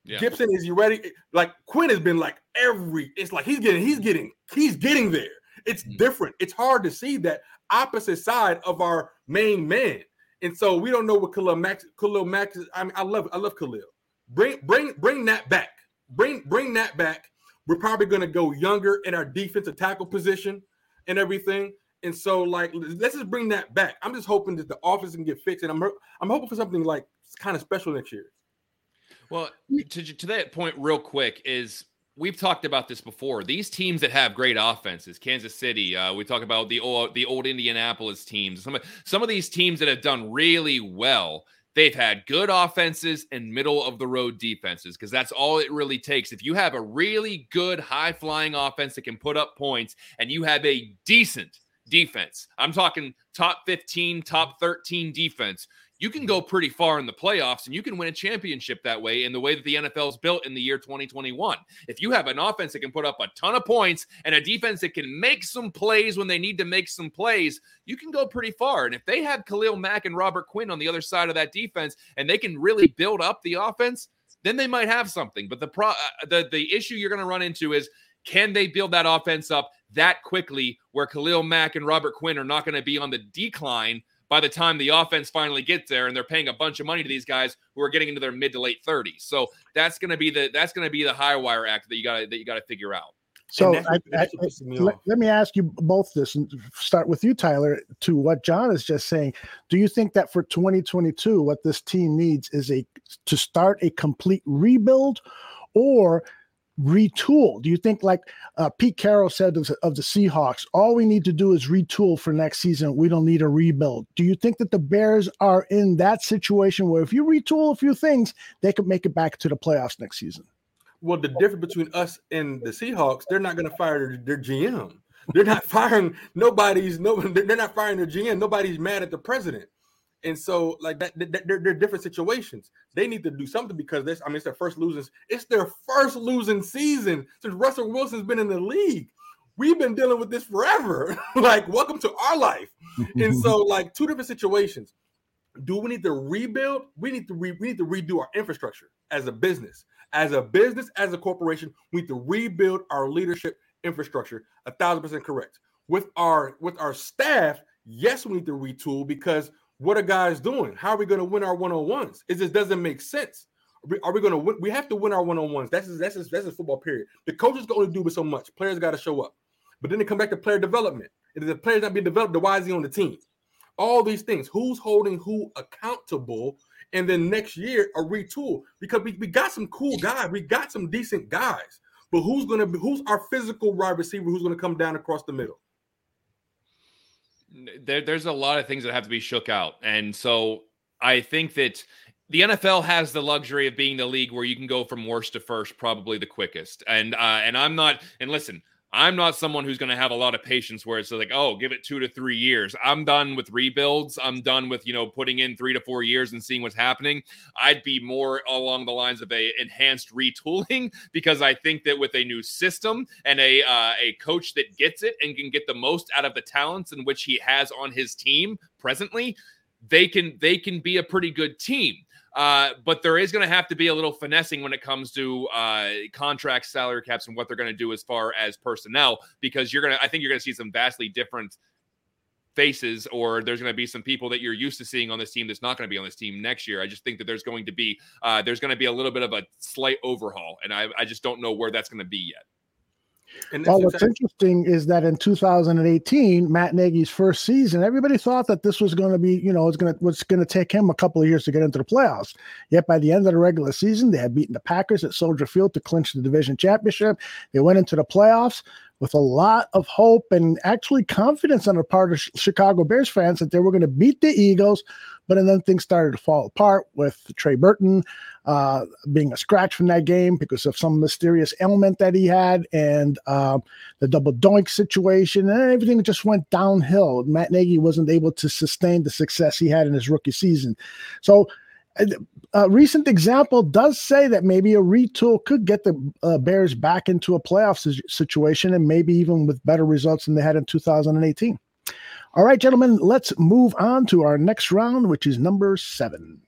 Yeah. Gibson, is you ready? Like Quinn has been like every, it's like he's getting, he's getting, he's getting there. It's mm-hmm. different. It's hard to see that opposite side of our main man. And so we don't know what Khalil Mack, Khalil Mack is. I mean, I love, I love Khalil. Bring, bring, bring that back. Bring, bring that back. We're probably going to go younger in our defensive tackle position and everything. And so, like, let's just bring that back. I'm just hoping that the offense can get fixed, and I'm, I'm hoping for something like kind of special next year. Well, to, to that point, real quick is. We've talked about this before. These teams that have great offenses, Kansas City, uh, we talk about the old, the old Indianapolis teams. Some of, some of these teams that have done really well, they've had good offenses and middle-of-the-road defenses because that's all it really takes. If you have a really good, high-flying offense that can put up points and you have a decent defense, I'm talking top fifteen, top thirteen defense, you can go pretty far in the playoffs and you can win a championship that way in the way that the N F L is built in the year twenty twenty-one. If you have an offense that can put up a ton of points and a defense that can make some plays when they need to make some plays, you can go pretty far. And if they have Khalil Mack and Robert Quinn on the other side of that defense and they can really build up the offense, then they might have something. But the pro- the, the issue you're going to run into is, can they build that offense up that quickly where Khalil Mack and Robert Quinn are not going to be on the decline by the time the offense finally gets there, and they're paying a bunch of money to these guys who are getting into their mid to late thirties. So that's going to be the that's going to be the high wire act that you got that you got to figure out. So I, I, let, let me ask you both this, and start with you, Tyler, to what John is just saying. Do you think that for twenty twenty-two, what this team needs is a to start a complete rebuild or retool? Do you think, like uh, Pete Carroll said of, of the Seahawks, all we need to do is retool for next season. We don't need a rebuild. Do you think that the Bears are in that situation where if you retool a few things, they could make it back to the playoffs next season? Well, the difference between us and the Seahawks, they're not going to fire their, their G M. They're not firing nobody's. No, they're not firing their G M. Nobody's mad at the president. And so, like that, they're, they're different situations. They need to do something because this. I mean, it's their first losing. It's their first losing season since Russell Wilson's been in the league. We've been dealing with this forever. Like, welcome to our life. And so, like, two different situations. Do we need to rebuild? We need to re- we need to redo our infrastructure as a business, as a business, as a corporation. We need to rebuild our leadership infrastructure. A thousand percent correct. With our with our staff, yes, we need to retool because. What are guys doing? How are we going to win our one-on-ones? It just doesn't make sense. Are we, are we going to win? We have to win our one-on-ones. That's just, that's just, that's just football, period. The coaches can only do with so much. Players got to show up. But then they come back to player development. And if the player's not being developed, then why is he on the team? All these things. Who's holding who accountable? And then next year, a retool. Because we, we got some cool guys. We got some decent guys. But who's going to be, who's our physical wide receiver who's going to come down across the middle? There, there's a lot of things that have to be shook out. And so I think that the N F L has the luxury of being the league where you can go from worst to first, probably the quickest. And, uh, and I'm not, and listen, I'm not someone who's going to have a lot of patience where it's like, oh, give it two to three years. I'm done with rebuilds. I'm done with, you know, putting in three to four years and seeing what's happening. I'd be more along the lines of a enhanced retooling because I think that with a new system and a uh, a coach that gets it and can get the most out of the talents in which he has on his team presently, they can they can be a pretty good team. Uh, but there is going to have to be a little finessing when it comes to uh, contracts, salary caps, and what they're going to do as far as personnel, because you're going to, I think you're going to see some vastly different faces, or there's going to be some people that you're used to seeing on this team that's not going to be on this team next year. I just think that there's going to be, uh, there's going to be a little bit of a slight overhaul, and I, I just don't know where that's going to be yet. And well, what's interesting is that in two thousand eighteen, Matt Nagy's first season, everybody thought that this was going to be, you know, it's going to what's going to take him a couple of years to get into the playoffs. Yet by the end of the regular season, they had beaten the Packers at Soldier Field to clinch the division championship. They went into the playoffs with a lot of hope and actually confidence on the part of Chicago Bears fans that they were going to beat the Eagles. But and then things started to fall apart with Trey Burton uh, being a scratch from that game because of some mysterious ailment that he had, and uh, the double doink situation, and everything just went downhill. Matt Nagy wasn't able to sustain the success he had in his rookie season. So a recent example does say that maybe a retool could get the uh, Bears back into a playoff si- situation, and maybe even with better results than they had in two thousand eighteen. All right, gentlemen, let's move on to our next round, which is number seven.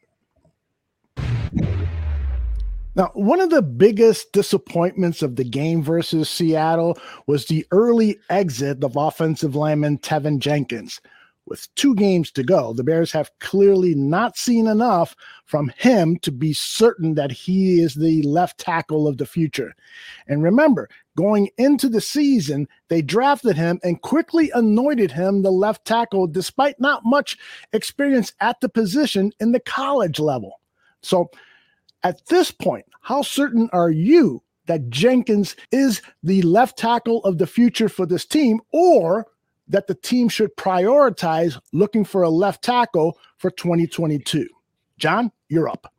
Now, one of the biggest disappointments of the game versus Seattle was the early exit of offensive lineman Tevin Jenkins. With two games to go, the Bears have clearly not seen enough from him to be certain that he is the left tackle of the future. And remember, going into the season, they drafted him and quickly anointed him the left tackle, despite not much experience at the position in the college level. So at this point, how certain are you that Jenkins is the left tackle of the future for this team, or that the team should prioritize looking for a left tackle for twenty twenty-two. John, you're up.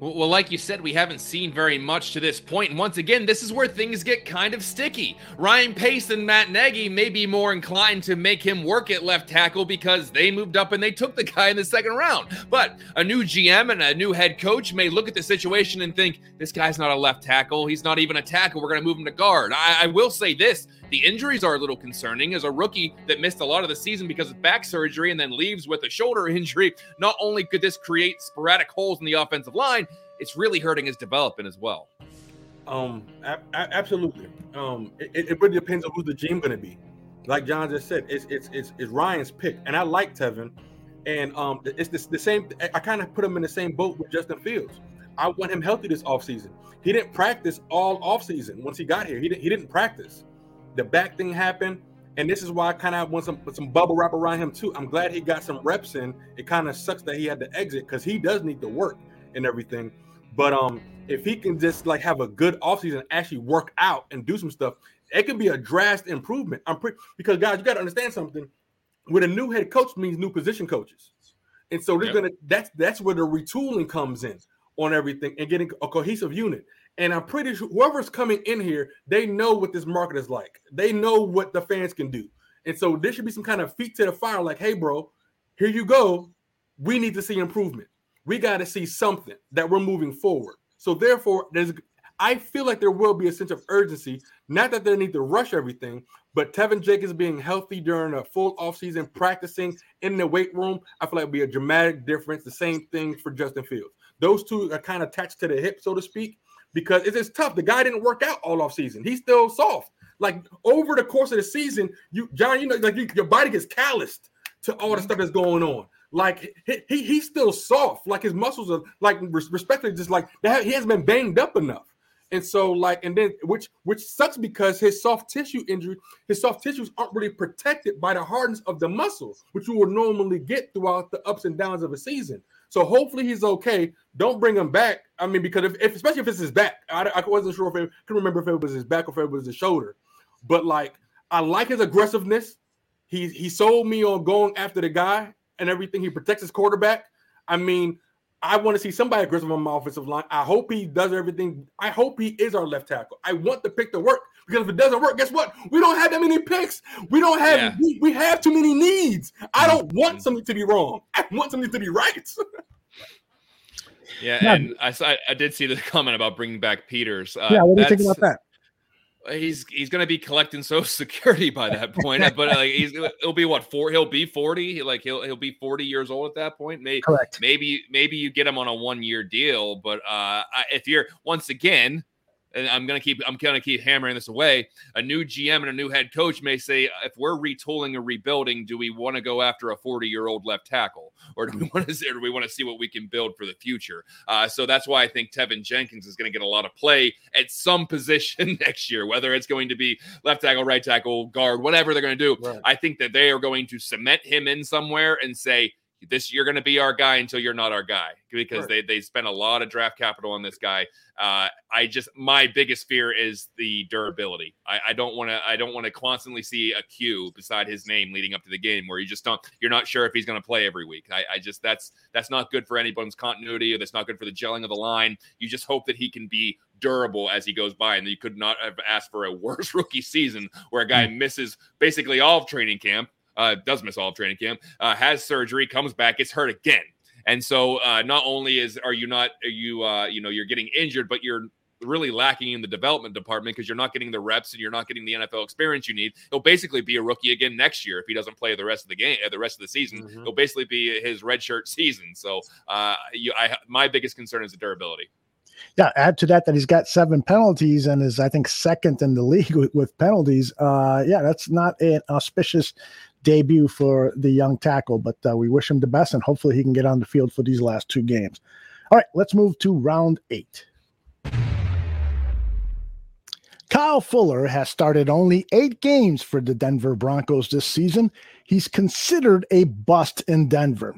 Well, like you said, we haven't seen very much to this point. And once again, this is where things get kind of sticky. Ryan Pace and Matt Nagy may be more inclined to make him work at left tackle because they moved up and they took the guy in the second round. But a new G M and a new head coach may look at the situation and think, this guy's not a left tackle. He's not even a tackle. We're going to move him to guard. I, I will say this. The injuries are a little concerning. As a rookie that missed a lot of the season because of back surgery and then leaves with a shoulder injury, not only could this create sporadic holes in the offensive line, it's really hurting his development as well. Um, ab- absolutely. Um, it, it really depends on who the G M going to be. Like John just said, it's, it's it's it's Ryan's pick, and I like Tevin, and um, it's the, the same. I kind of put him in the same boat with Justin Fields. I want him healthy this offseason. He didn't practice all offseason. Once he got here, he didn't, he didn't practice. The back thing happened, and this is why I kind of want some some bubble wrap around him too. I'm glad he got some reps in. It kind of sucks that he had to exit because he does need to work and everything. But um, if he can just like have a good offseason, actually work out and do some stuff, it could be a drastic improvement. I'm pretty because guys, you got to understand something. With a new head coach means new position coaches, and so they're yep. gonna. That's that's where the retooling comes in on everything and getting a cohesive unit. And I'm pretty sure whoever's coming in here, they know what this market is like. They know what the fans can do. And so there should be some kind of feet to the fire, like, hey, bro, here you go. We need to see improvement. We got to see something that we're moving forward. So therefore, there's, I feel like there will be a sense of urgency, not that they need to rush everything, but Tevin Jenkins being healthy during a full offseason, practicing in the weight room, I feel like would be a dramatic difference. The same thing for Justin Fields. Those two are kind of attached to the hip, so to speak. Because it's just tough. The guy didn't work out all off season. He's still soft. Like over the course of the season, you John, you know, like you, your body gets calloused to all the stuff that's going on. Like he, he he's still soft. Like his muscles are like respectively just like that. He hasn't been banged up enough. And so like and then which which sucks because his soft tissue injury, his soft tissues aren't really protected by the hardness of the muscles, which you would normally get throughout the ups and downs of a season. So hopefully he's okay. Don't bring him back. I mean, because if, if especially if it's his back, I, I wasn't sure if it, I couldn't remember if it was his back or if it was his shoulder. But like, I like his aggressiveness. He he sold me on going after the guy and everything. He protects his quarterback. I mean, I want to see somebody aggressive on my offensive line. I hope he does everything. I hope he is our left tackle. I want the pick to work because if it doesn't work, guess what? We don't have that many picks. We don't have, yeah. we, we have too many needs. I don't want something to be wrong. I want something to be right. Yeah. And I, I did see the comment about bringing back Peters. Uh, yeah. What do you think about that? He's he's gonna be collecting Social Security by that point, but like he's he'll be what four? He'll be forty. Like he'll he'll be forty years old at that point. Maybe Correct. maybe maybe you get him on a one year deal, but uh, if you're once again, and I'm going to keep, I'm going to keep hammering this away. A new G M and a new head coach may say, if we're retooling or rebuilding, do we want to go after a forty year old left tackle, or do we want to, or do we want to see what we can build for the future? Uh, so that's why I think Tevin Jenkins is going to get a lot of play at some position next year, whether it's going to be left tackle, right tackle, guard, whatever they're going to do. Right. I think that they are going to cement him in somewhere and say, this, you're going to be our guy until you're not our guy, because sure. they they spent a lot of draft capital on this guy. Uh, I just my biggest fear is the durability. I, I don't want to I don't want to constantly see a Q beside his name leading up to the game where you just don't you're not sure if he's going to play every week. I, I just that's that's not good for anyone's continuity, or that's not good for the gelling of the line. You just hope that he can be durable as he goes by, and you could not have asked for a worse rookie season where a guy mm. misses basically all of training camp. Uh, does miss all of training camp, uh, has surgery, comes back, gets hurt again. And so uh, not only is are you not are you uh, you know, you're getting injured, but you're really lacking in the development department because you're not getting the reps and you're not getting the N F L experience you need. He'll basically be a rookie again next year if he doesn't play the rest of the game, the rest of the season. Mm-hmm. It'll basically be his redshirt season. So uh, you, I, my biggest concern is the durability. Yeah, add to that that he's got seven penalties and is, I think, second in the league with, with penalties. Uh, yeah, that's not an auspicious debut for the young tackle, but uh, we wish him the best, and hopefully he can get on the field for these last two games. All right, let's move to round eight. Kyle Fuller has started only eight games for the Denver Broncos this season. He's considered a bust in Denver.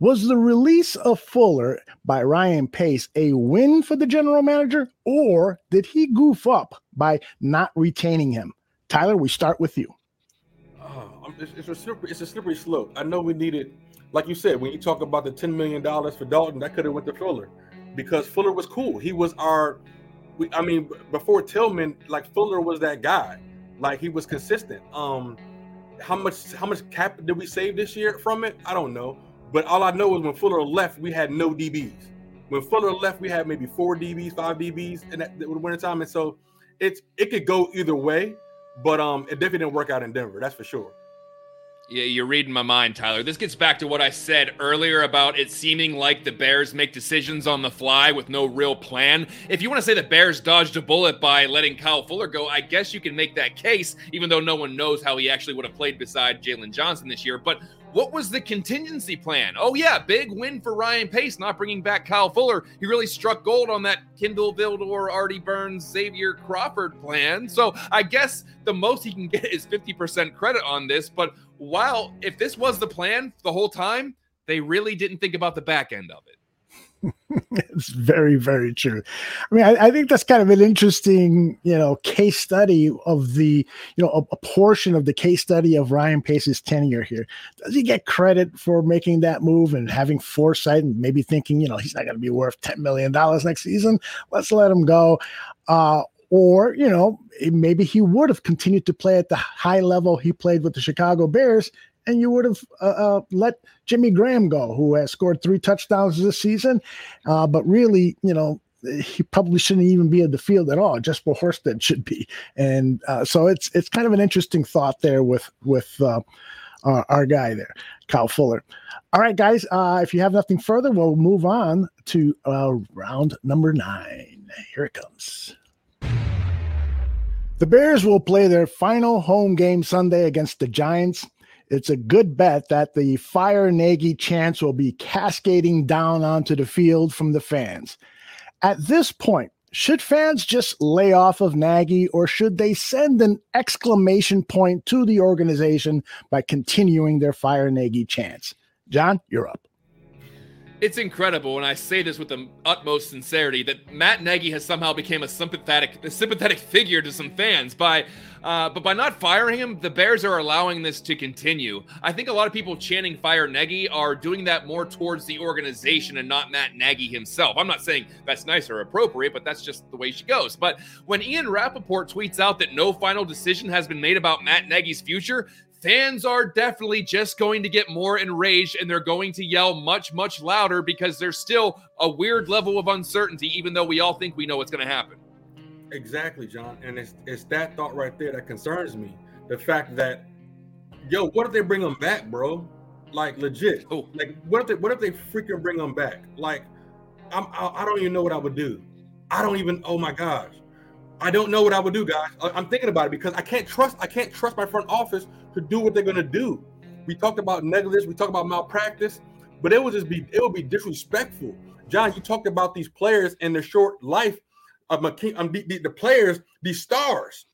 Was the release of Fuller by Ryan Pace a win for the general manager, or did he goof up by not retaining him? Tyler, we start with you. Oh, it's, it's, a slippery, it's a slippery slope. I know we needed, like you said, when you talk about the ten million dollars for Dalton, that could have went to Fuller because Fuller was cool. He was our, we, I mean, before Tillman, like Fuller was that guy. Like he was consistent. Um, how much, how much cap did we save this year from it? I don't know. But all I know is when Fuller left, we had no D Bs. When Fuller left, we had maybe four D Bs, five D Bs in that, the wintertime. And so it's it could go either way, but um, it definitely didn't work out in Denver. That's for sure. Yeah, you're reading my mind, Tyler. This gets back to what I said earlier about it seeming like the Bears make decisions on the fly with no real plan. If you want to say the Bears dodged a bullet by letting Kyle Fuller go, I guess you can make that case, even though no one knows how he actually would have played beside Jalen Johnson this year. But what was the contingency plan? Oh, yeah, big win for Ryan Pace, not bringing back Kyle Fuller. He really struck gold on that Kendall Vildor, Artie Burns, Xavier Crawford plan. So I guess the most he can get is fifty percent credit on this. But wow, if this was the plan the whole time, they really didn't think about the back end of it. It's very, very true. I mean, I, I think that's kind of an interesting, you know, case study of the, you know, a, a portion of the case study of Ryan Pace's tenure here. Does he get credit for making that move and having foresight and maybe thinking, you know, he's not going to be worth ten million dollars next season. Let's let him go. Uh, or, you know, maybe he would have continued to play at the high level he played with the Chicago Bears, and you would have uh, uh, let Jimmy Graham go, who has scored three touchdowns this season. Uh, but really, you know, he probably shouldn't even be in the field at all. Just where Horsted should be. And uh, so it's it's kind of an interesting thought there with, with uh, uh, our guy there, Kyle Fuller. All right, guys, uh, if you have nothing further, we'll move on to uh, round number nine. Here it comes. The Bears will play their final home game Sunday against the Giants. It's a good bet that the Fire Nagy chants will be cascading down onto the field from the fans. At this point, should fans just lay off of Nagy, or should they send an exclamation point to the organization by continuing their Fire Nagy chants? John, you're up. It's incredible, and I say this with the utmost sincerity, that Matt Nagy has somehow become a sympathetic, a sympathetic figure to some fans. By, uh, but by not firing him, the Bears are allowing this to continue. I think a lot of people chanting "Fire Nagy" are doing that more towards the organization and not Matt Nagy himself. I'm not saying that's nice or appropriate, but that's just the way she goes. But when Ian Rappaport tweets out that no final decision has been made about Matt Nagy's future, fans are definitely just going to get more enraged, and they're going to yell much, much louder because there's still a weird level of uncertainty, even though we all think we know what's going to happen. Exactly, John. And it's it's that thought right there that concerns me. The fact that, yo, what if they bring him back, bro? Like, legit. Oh. Like, what if they what if they freaking bring him back? Like, I'm, I, I don't even know what I would do. I don't even, oh my gosh. I don't know what I would do, guys. I'm thinking about it because I can't trust I can't trust my front office to do what they're going to do. We talked about negligence. We talked about malpractice, but it would just be it would be disrespectful. John, you talked about these players and their short life of um, the, the, the players, these stars.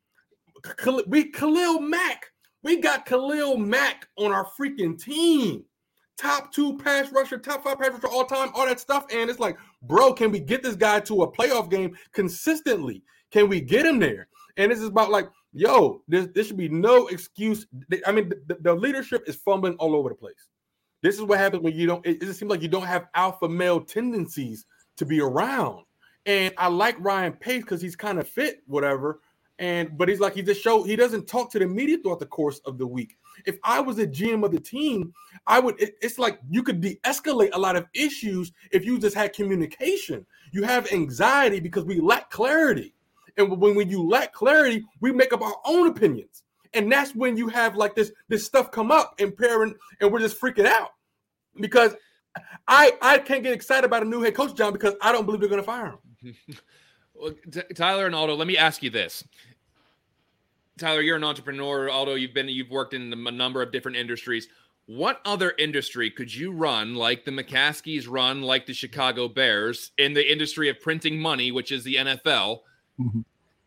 We Khalil Mack. We got Khalil Mack on our freaking team. Top two pass rusher, top five pass rusher all time, all that stuff. And it's like, bro, can we get this guy to a playoff game consistently? Can we get him there? And this is about like, yo, this, this should be no excuse. I mean, the, the leadership is fumbling all over the place. This is what happens when you don't, it, it seems like you don't have alpha male tendencies to be around. And I like Ryan Pace because he's kind of fit, whatever. And but he's like, he just showed, he doesn't talk to the media throughout the course of the week. If I was the G M of the team, I would, it, it's like you could de-escalate a lot of issues if you just had communication. You have anxiety because we lack clarity. And when, when you lack clarity, we make up our own opinions. And that's when you have like this, this stuff come up and parent, and we're just freaking out because I, I can't get excited about a new head coach, John, because I don't believe they're going to fire him. Well, T- Tyler and Aldo, let me ask you this. Tyler, you're an entrepreneur. Although you've been, you've worked in a number of different industries. What other industry could you run like the McCaskies run, like the Chicago Bears, in the industry of printing money, which is the N F L? Mm-hmm.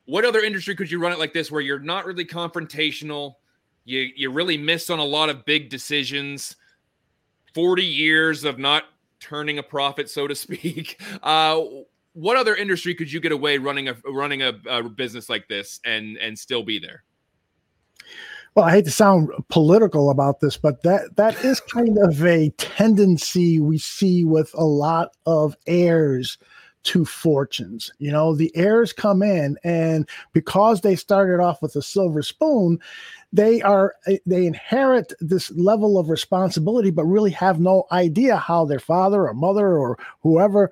What other industry could you run it like this, where you're not really confrontational? You you really miss on a lot of big decisions. forty years of not turning a profit, so to speak. Uh, What other industry could you get away running a running a, a business like this and and still be there? Well, I hate to sound political about this, but that that is kind of a tendency we see with a lot of heirs to fortunes. You know, the heirs come in, and because they started off with a silver spoon, they are they inherit this level of responsibility, but really have no idea how their father or mother or whoever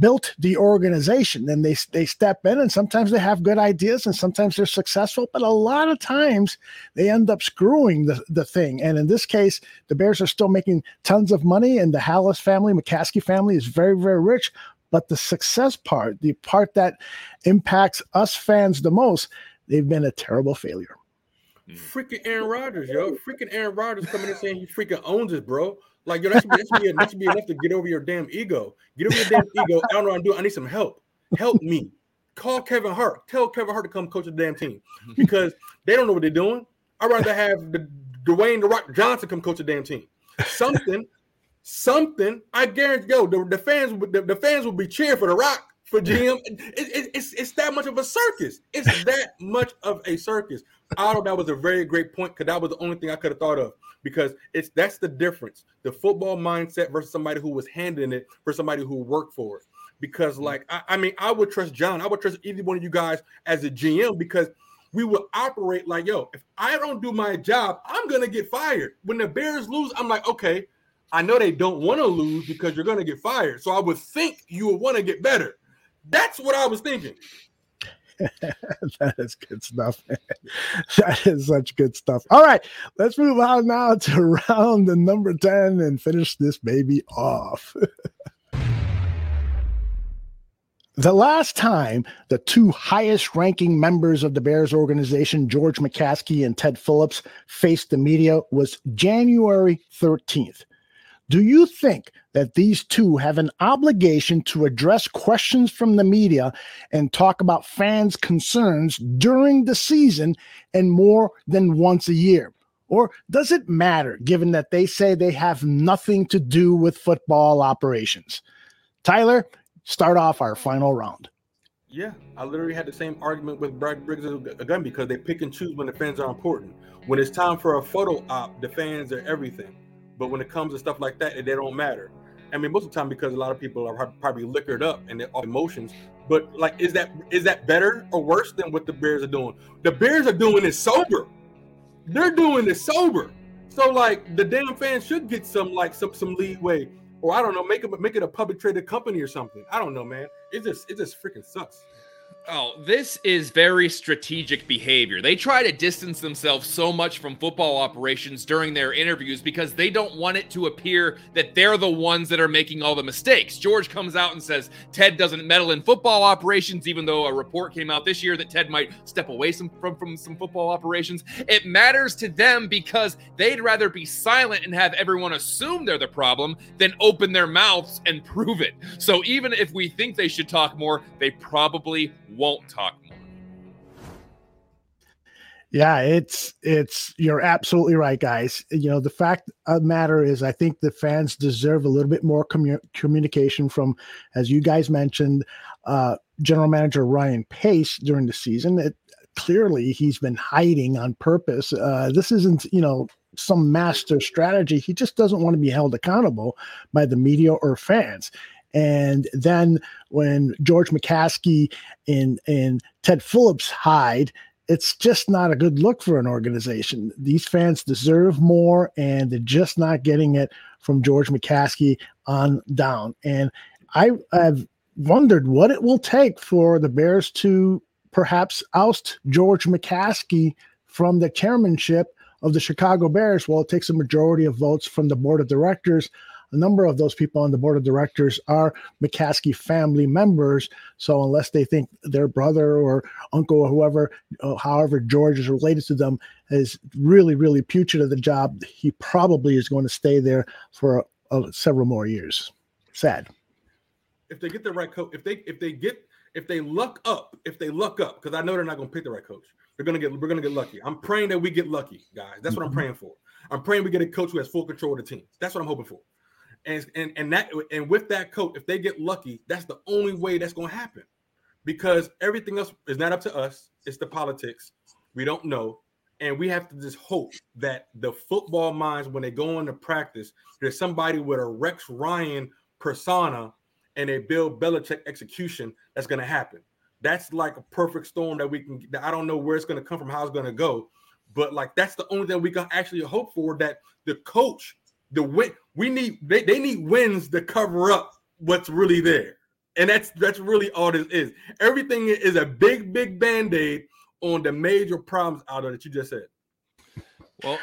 built the organization. Then they they step in, and sometimes they have good ideas, and sometimes they're successful, but a lot of times they end up screwing the, the thing. And in this case, the Bears are still making tons of money, and the Halas family, McCaskey family, is very, very rich. But the success part, the part that impacts us fans the most, they've been a terrible failure. Freaking Aaron Rodgers, yo! Freaking Aaron Rodgers coming in saying he freaking owns it, bro. Like, yo, that should, be, that, should be, that should be enough to get over your damn ego. Get over your damn ego. I don't know what I'm doing. I need some help. Help me. Call Kevin Hart. Tell Kevin Hart to come coach the damn team because they don't know what they're doing. I'd rather have the, Dwayne The Rock Johnson come coach the damn team. Something, something. I guarantee, yo, the, the fans, the, the fans will be cheering for The Rock, for G M. It, it, it's, it's that much of a circus. It's that much of a circus. Otto, that was a very great point because that was the only thing I could have thought of. Because it's that's the difference, the football mindset versus somebody who was handling it for somebody who worked for it. Because, like, I, I mean, I would trust John. I would trust either one of you guys as a G M because we would operate like, yo, if I don't do my job, I'm going to get fired. When the Bears lose, I'm like, okay, I know they don't want to lose because you're going to get fired. So I would think you would want to get better. That's what I was thinking. That is good stuff, man. That is such good stuff. All right, let's move on now to round the number ten and finish this baby off. The last time the two highest-ranking members of the Bears organization, George McCaskey and Ted Phillips, faced the media was January thirteenth. Do you think that these two have an obligation to address questions from the media and talk about fans' concerns during the season and more than once a year? Or does it matter, given that they say they have nothing to do with football operations? Tyler, start off our final round. Yeah, I literally had the same argument with Brad Briggs again because they pick and choose when the fans are important. When it's time for a photo op, the fans are everything. But when it comes to stuff like that, they don't matter. I mean, most of the time because a lot of people are probably liquored up and they're all emotions. But like, is that is that better or worse than what the Bears are doing? The Bears are doing it sober. They're doing it sober. So like, the damn fans should get some like some some leeway, or I don't know, make it make it a public traded company or something. I don't know, man. It just it just freaking sucks. Oh, this is very strategic behavior. They try to distance themselves so much from football operations during their interviews because they don't want it to appear that they're the ones that are making all the mistakes. George comes out and says Ted doesn't meddle in football operations, even though a report came out this year that Ted might step away some, from, from some football operations. It matters to them because they'd rather be silent and have everyone assume they're the problem than open their mouths and prove it. So even if we think they should talk more, they probably won't talk more. Yeah, it's, it's, you're absolutely right, guys. You know, the fact of the matter is, I think the fans deserve a little bit more commu- communication from, as you guys mentioned, uh, General Manager Ryan Pace during the season. It, clearly, he's been hiding on purpose. Uh, this isn't, you know, some master strategy. He just doesn't want to be held accountable by the media or fans. And then when George McCaskey and, and Ted Phillips hide, it's just not a good look for an organization. These fans deserve more, and they're just not getting it from George McCaskey on down. And I, I've wondered what it will take for the Bears to perhaps oust George McCaskey from the chairmanship of the Chicago Bears. Well, it takes a majority of votes from the board of directors. A number of those people on the board of directors are McCaskey family members. So unless they think their brother or uncle or whoever, or however George is related to them, is really, really putrid at the job, he probably is going to stay there for uh, several more years. Sad. If they get the right coach, if they if they get if they luck up, if they luck up, because I know they're not going to pick the right coach. They're gonna get we're gonna get lucky. I'm praying that we get lucky, guys. That's what I'm praying for. I'm praying we get a coach who has full control of the team. That's what I'm hoping for. And, and and that and with that coach, if they get lucky, that's the only way that's going to happen, because everything else is not up to us. It's the politics. We don't know, and we have to just hope that the football minds, when they go into practice, there's somebody with a Rex Ryan persona and a Bill Belichick execution that's going to happen. That's like a perfect storm that we can. That I don't know where it's going to come from, how it's going to go, but like that's the only thing we can actually hope for, that the coach. The win we need they, they need wins to cover up what's really there. And that's that's really all this is. Everything is a big, big band-aid on the major problems out of that you just said. Well,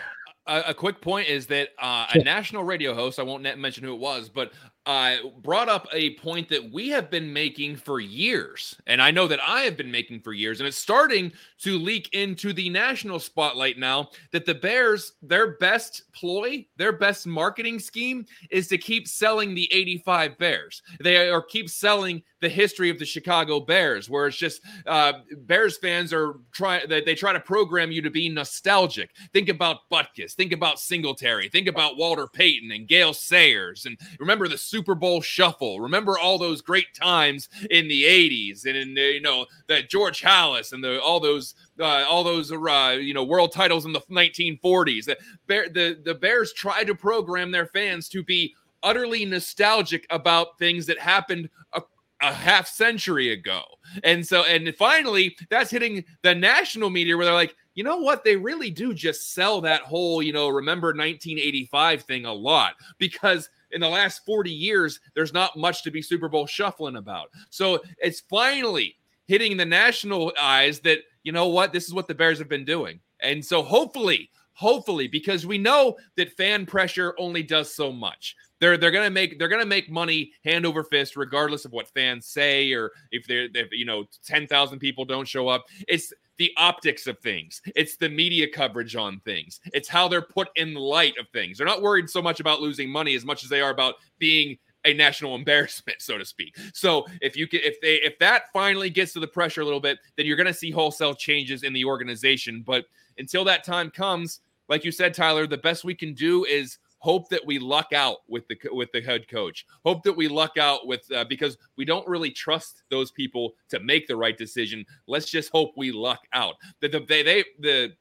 a, a quick point is that uh, a national radio host, I won't mention who it was, but uh, brought up a point that we have been making for years. And I know that I have been making for years, and it's starting to leak into the national spotlight now, that the Bears, their best ploy, their best marketing scheme is to keep selling the eighty-five Bears. They are keep selling the history of the Chicago Bears, where it's just uh, Bears fans are trying, they, they try to program you to be nostalgic. Think about Butkus, think about Singletary, think about Walter Payton and Gale Sayers, and remember the Super Bowl shuffle. Remember all those great times in the eighties, and in the, you know, that George Halas and the all those uh, all those uh, you know, world titles in the nineteen forties. The, Bear, the the Bears try to program their fans to be utterly nostalgic about things that happened a a half century ago. And so, and finally, that's hitting the national media where they're like, you know what? They really do just sell that whole, you know, remember nineteen eighty-five thing a lot, because in the last forty years, there's not much to be Super Bowl shuffling about. So it's finally hitting the national eyes that, you know what, this is what the Bears have been doing. And so hopefully, hopefully, because we know that fan pressure only does so much. They're they're gonna make they're gonna make money hand over fist, regardless of what fans say, or if they're if, you know, ten thousand people don't show up. It's the optics of things. It's the media coverage on things. It's how they're put in the light of things. They're not worried so much about losing money as much as they are about being a national embarrassment, so to speak. So if you get, if they if that finally gets to the pressure a little bit, then you're gonna see wholesale changes in the organization. But until that time comes, like you said, Tyler, the best we can do is hope that we luck out with the with the head coach. Hope that we luck out with uh, because we don't really trust those people to make the right decision. Let's just hope we luck out. That the they they the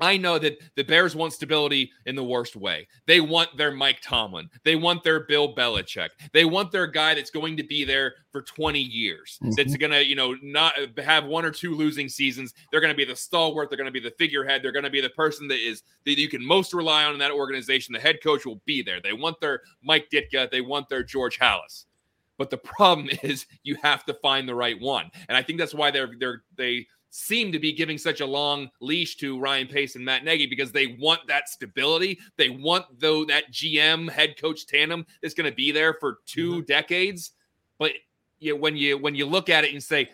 I know that the Bears want stability in the worst way. They want their Mike Tomlin. They want their Bill Belichick. They want their guy that's going to be there for twenty years, mm-hmm. that's going to, you know, not have one or two losing seasons. They're going to be the stalwart. They're going to be the figurehead. They're going to be the person that is that you can most rely on in that organization. The head coach will be there. They want their Mike Ditka. They want their George Halas. But the problem is you have to find the right one. And I think that's why they're they're they seem to be giving such a long leash to Ryan Pace and Matt Nagy, because they want that stability. They want, though, that G M head coach tandem that's going to be there for two mm-hmm. decades. But you know, when you when you look at it and say,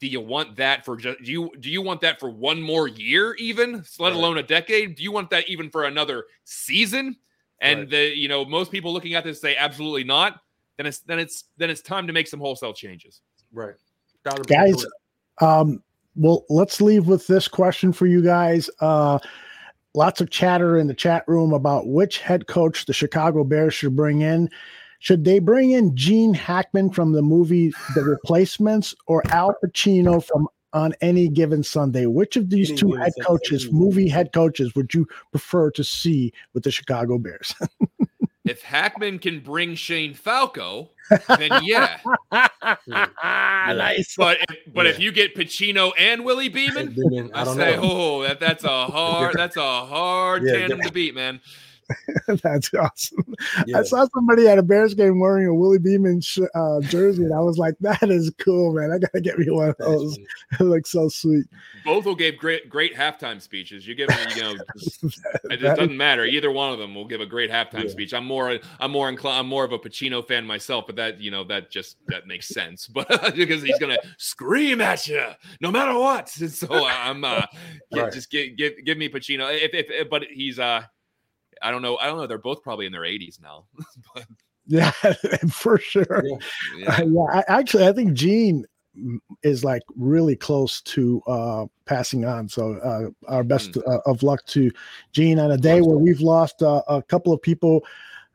do you want that for just, do you do you want that for one more year even, let alone a decade? Do you want that even for another season? And right. the you know most people looking at this say absolutely not. Then it's then it's then it's time to make some wholesale changes. Right, guys. Um, well, let's leave with this question for you guys. Uh, lots of chatter in the chat room about which head coach the Chicago Bears should bring in. Should they bring in Gene Hackman from the movie The Replacements or Al Pacino from On Any Given Sunday? Which of these two head coaches, movie head coaches, would you prefer to see with the Chicago Bears? If Hackman can bring Shane Falco, then yeah. Nice. But if, but yeah. if you get Pacino and Willie Beeman, I, I don't say, know. oh, that, that's a hard, that's a hard yeah, tandem yeah. to beat, man. That's awesome. Yeah. I saw somebody at a Bears game wearing a Willie Beeman sh- uh, jersey, and I was like, that is cool, man. I got to get me one of those. It looks so sweet. Both will give great great halftime speeches. You give them, you know, just, it just doesn't matter. Either one of them will give a great halftime yeah. speech. I'm more I'm more inclined, I'm more of a Pacino fan myself, but that, you know, that just that makes sense. But because he's going to scream at you no matter what. So I'm uh, yeah, right. just give, give give me Pacino. If, if, if but he's uh I don't know. I don't know. They're both probably in their eighties now. But. Yeah, for sure. Yeah. Yeah. Uh, yeah. I, actually, I think Gene is like really close to uh, passing on. So uh, our best mm. uh, of luck to Gene on a day where we've lost uh, a couple of people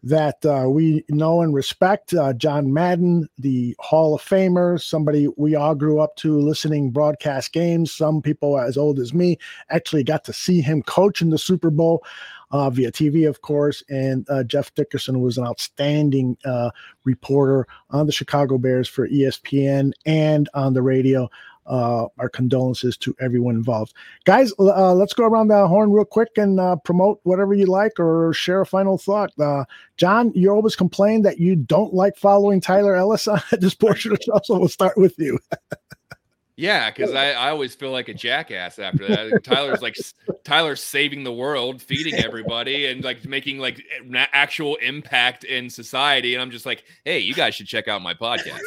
that uh, we know and respect. Uh, John Madden, the Hall of Famer, somebody we all grew up to listening broadcast games. Some people as old as me actually got to see him coach in the Super Bowl uh, via T V, of course. And uh, Jeff Dickerson was an outstanding uh, reporter on the Chicago Bears for E S P N and on the radio. Uh, our condolences to everyone involved. Guys, uh, let's go around the horn real quick and uh, promote whatever you like or share a final thought. Uh, John, you always complain that you don't like following Tyler Ellis on this portion of the show, so we'll start with you. Yeah, because I, I always feel like a jackass after that. Tyler's like Tyler's saving the world, feeding everybody, and like making like an actual impact in society. And I'm just like, hey, you guys should check out my podcast.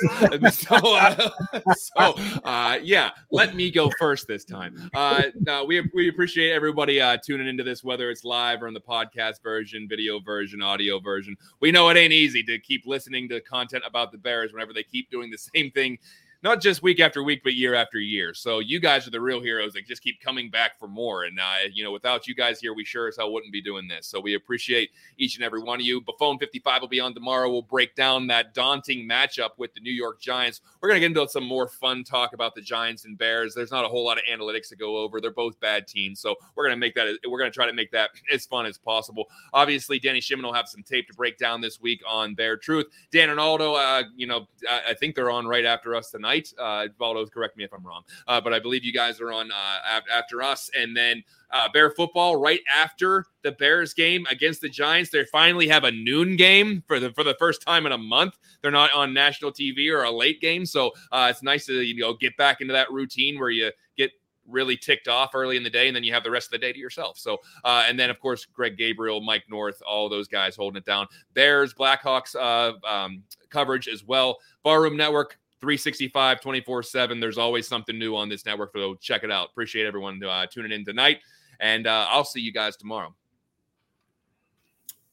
so, uh, so uh, yeah, let me go first this time. Uh, no, we we appreciate everybody uh, tuning into this, whether it's live or in the podcast version, video version, audio version. We know it ain't easy to keep listening to content about the Bears whenever they keep doing the same thing. Not just week after week, but year after year. So you guys are the real heroes that just keep coming back for more. And, uh, you know, without you guys here, we sure as hell wouldn't be doing this. So we appreciate each and every one of you. Buffone fifty-five will be on tomorrow. We'll break down that daunting matchup with the New York Giants. We're going to get into some more fun talk about the Giants and Bears. There's not a whole lot of analytics to go over. They're both bad teams. So we're going to make that. We're going to try to make that as fun as possible. Obviously, Danny Shimon will have some tape to break down this week on Bear Truth. Dan and Aldo, uh, you know, I, I think they're on right after us tonight. Night, uh, Valdo, correct me if I'm wrong, uh, but I believe you guys are on uh, af- after us, and then uh, Bear football right after the Bears game against the Giants. They finally have a noon game for the for the first time in a month. They're not on national T V or a late game, so uh, it's nice to you know get back into that routine where you get really ticked off early in the day, and then you have the rest of the day to yourself. So, uh, and then of course, Greg Gabriel, Mike North, all those guys holding it down. Bears, Blackhawks uh, um, coverage as well. Barroom Network. three sixty-five, twenty-four seven. There's always something new on this network, so check it out. Appreciate everyone uh, tuning in tonight, and uh, I'll see you guys tomorrow.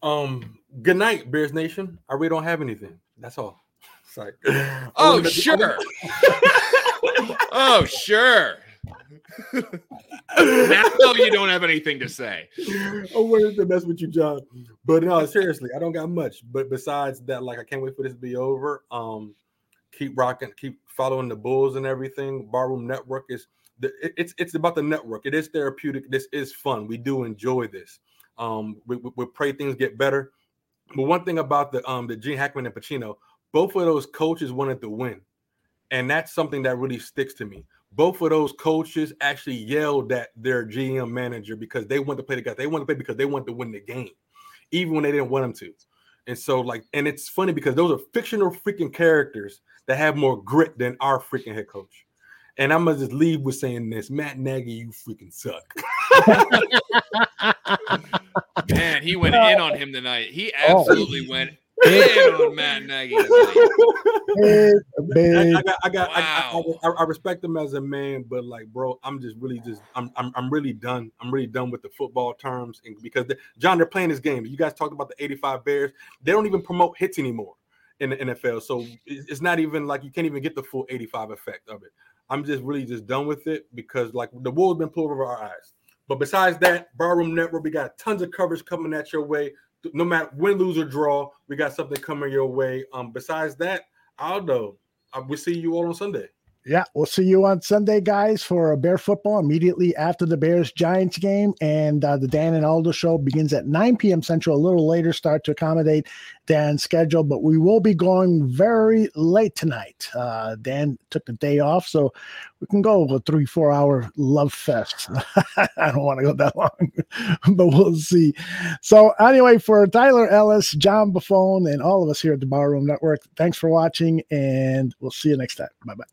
Um, good night, Bears Nation. I really don't have anything. That's all. Sorry. Oh, sure. oh, sure. Now you don't have anything to say. I wanted to mess with you, John. But no, seriously, I don't got much. But besides that, like, I can't wait for this to be over. Um, Keep rocking, keep following the Bulls and everything. Barroom Network is the, it, it's it's about the network. It is therapeutic. This is fun. We do enjoy this. Um, we, we, we pray things get better. But one thing about the um the Gene Hackman and Pacino, both of those coaches wanted to win, and that's something that really sticks to me. Both of those coaches actually yelled at their G M manager because they wanted to play together. They wanted to play because they wanted to win the game, even when they didn't want them to. And so, like, and it's funny because those are fictional freaking characters that have more grit than our freaking head coach. And I'm going to just leave with saying this. Matt Nagy, you freaking suck. Man, he went in on him tonight. He absolutely oh. went in on Matt Nagy tonight. I, I got, I, got wow. I, I, I, I respect him as a man, but, like, bro, I'm just really just – I'm I'm really done. I'm really done with the football terms. And because, they, John, they're playing this game. You guys talked about the eighty-five Bears. They don't even promote hits anymore in the N F L. So it's not even like you can't even get the full eighty-five effect of it. I'm just really just done with it because, like, the wool's been pulled over our eyes. But besides that, Barroom Network, we got tons of coverage coming at your way. No matter win, lose, or draw, we got something coming your way. Um, besides that, Aldo, we'll see you all on Sunday. Yeah, we'll see you on Sunday, guys, for Bear football immediately after the Bears-Giants game. And uh, the Dan and Aldo show begins at nine p.m. Central, a little later start to accommodate Dan's schedule. But we will be going very late tonight. Uh, Dan took the day off, so we can go a three, four-hour love fest. I don't want to go that long, but we'll see. So anyway, for Tyler Ellis, John Buffone, and all of us here at the Barroom Network, thanks for watching, and we'll see you next time. Bye-bye.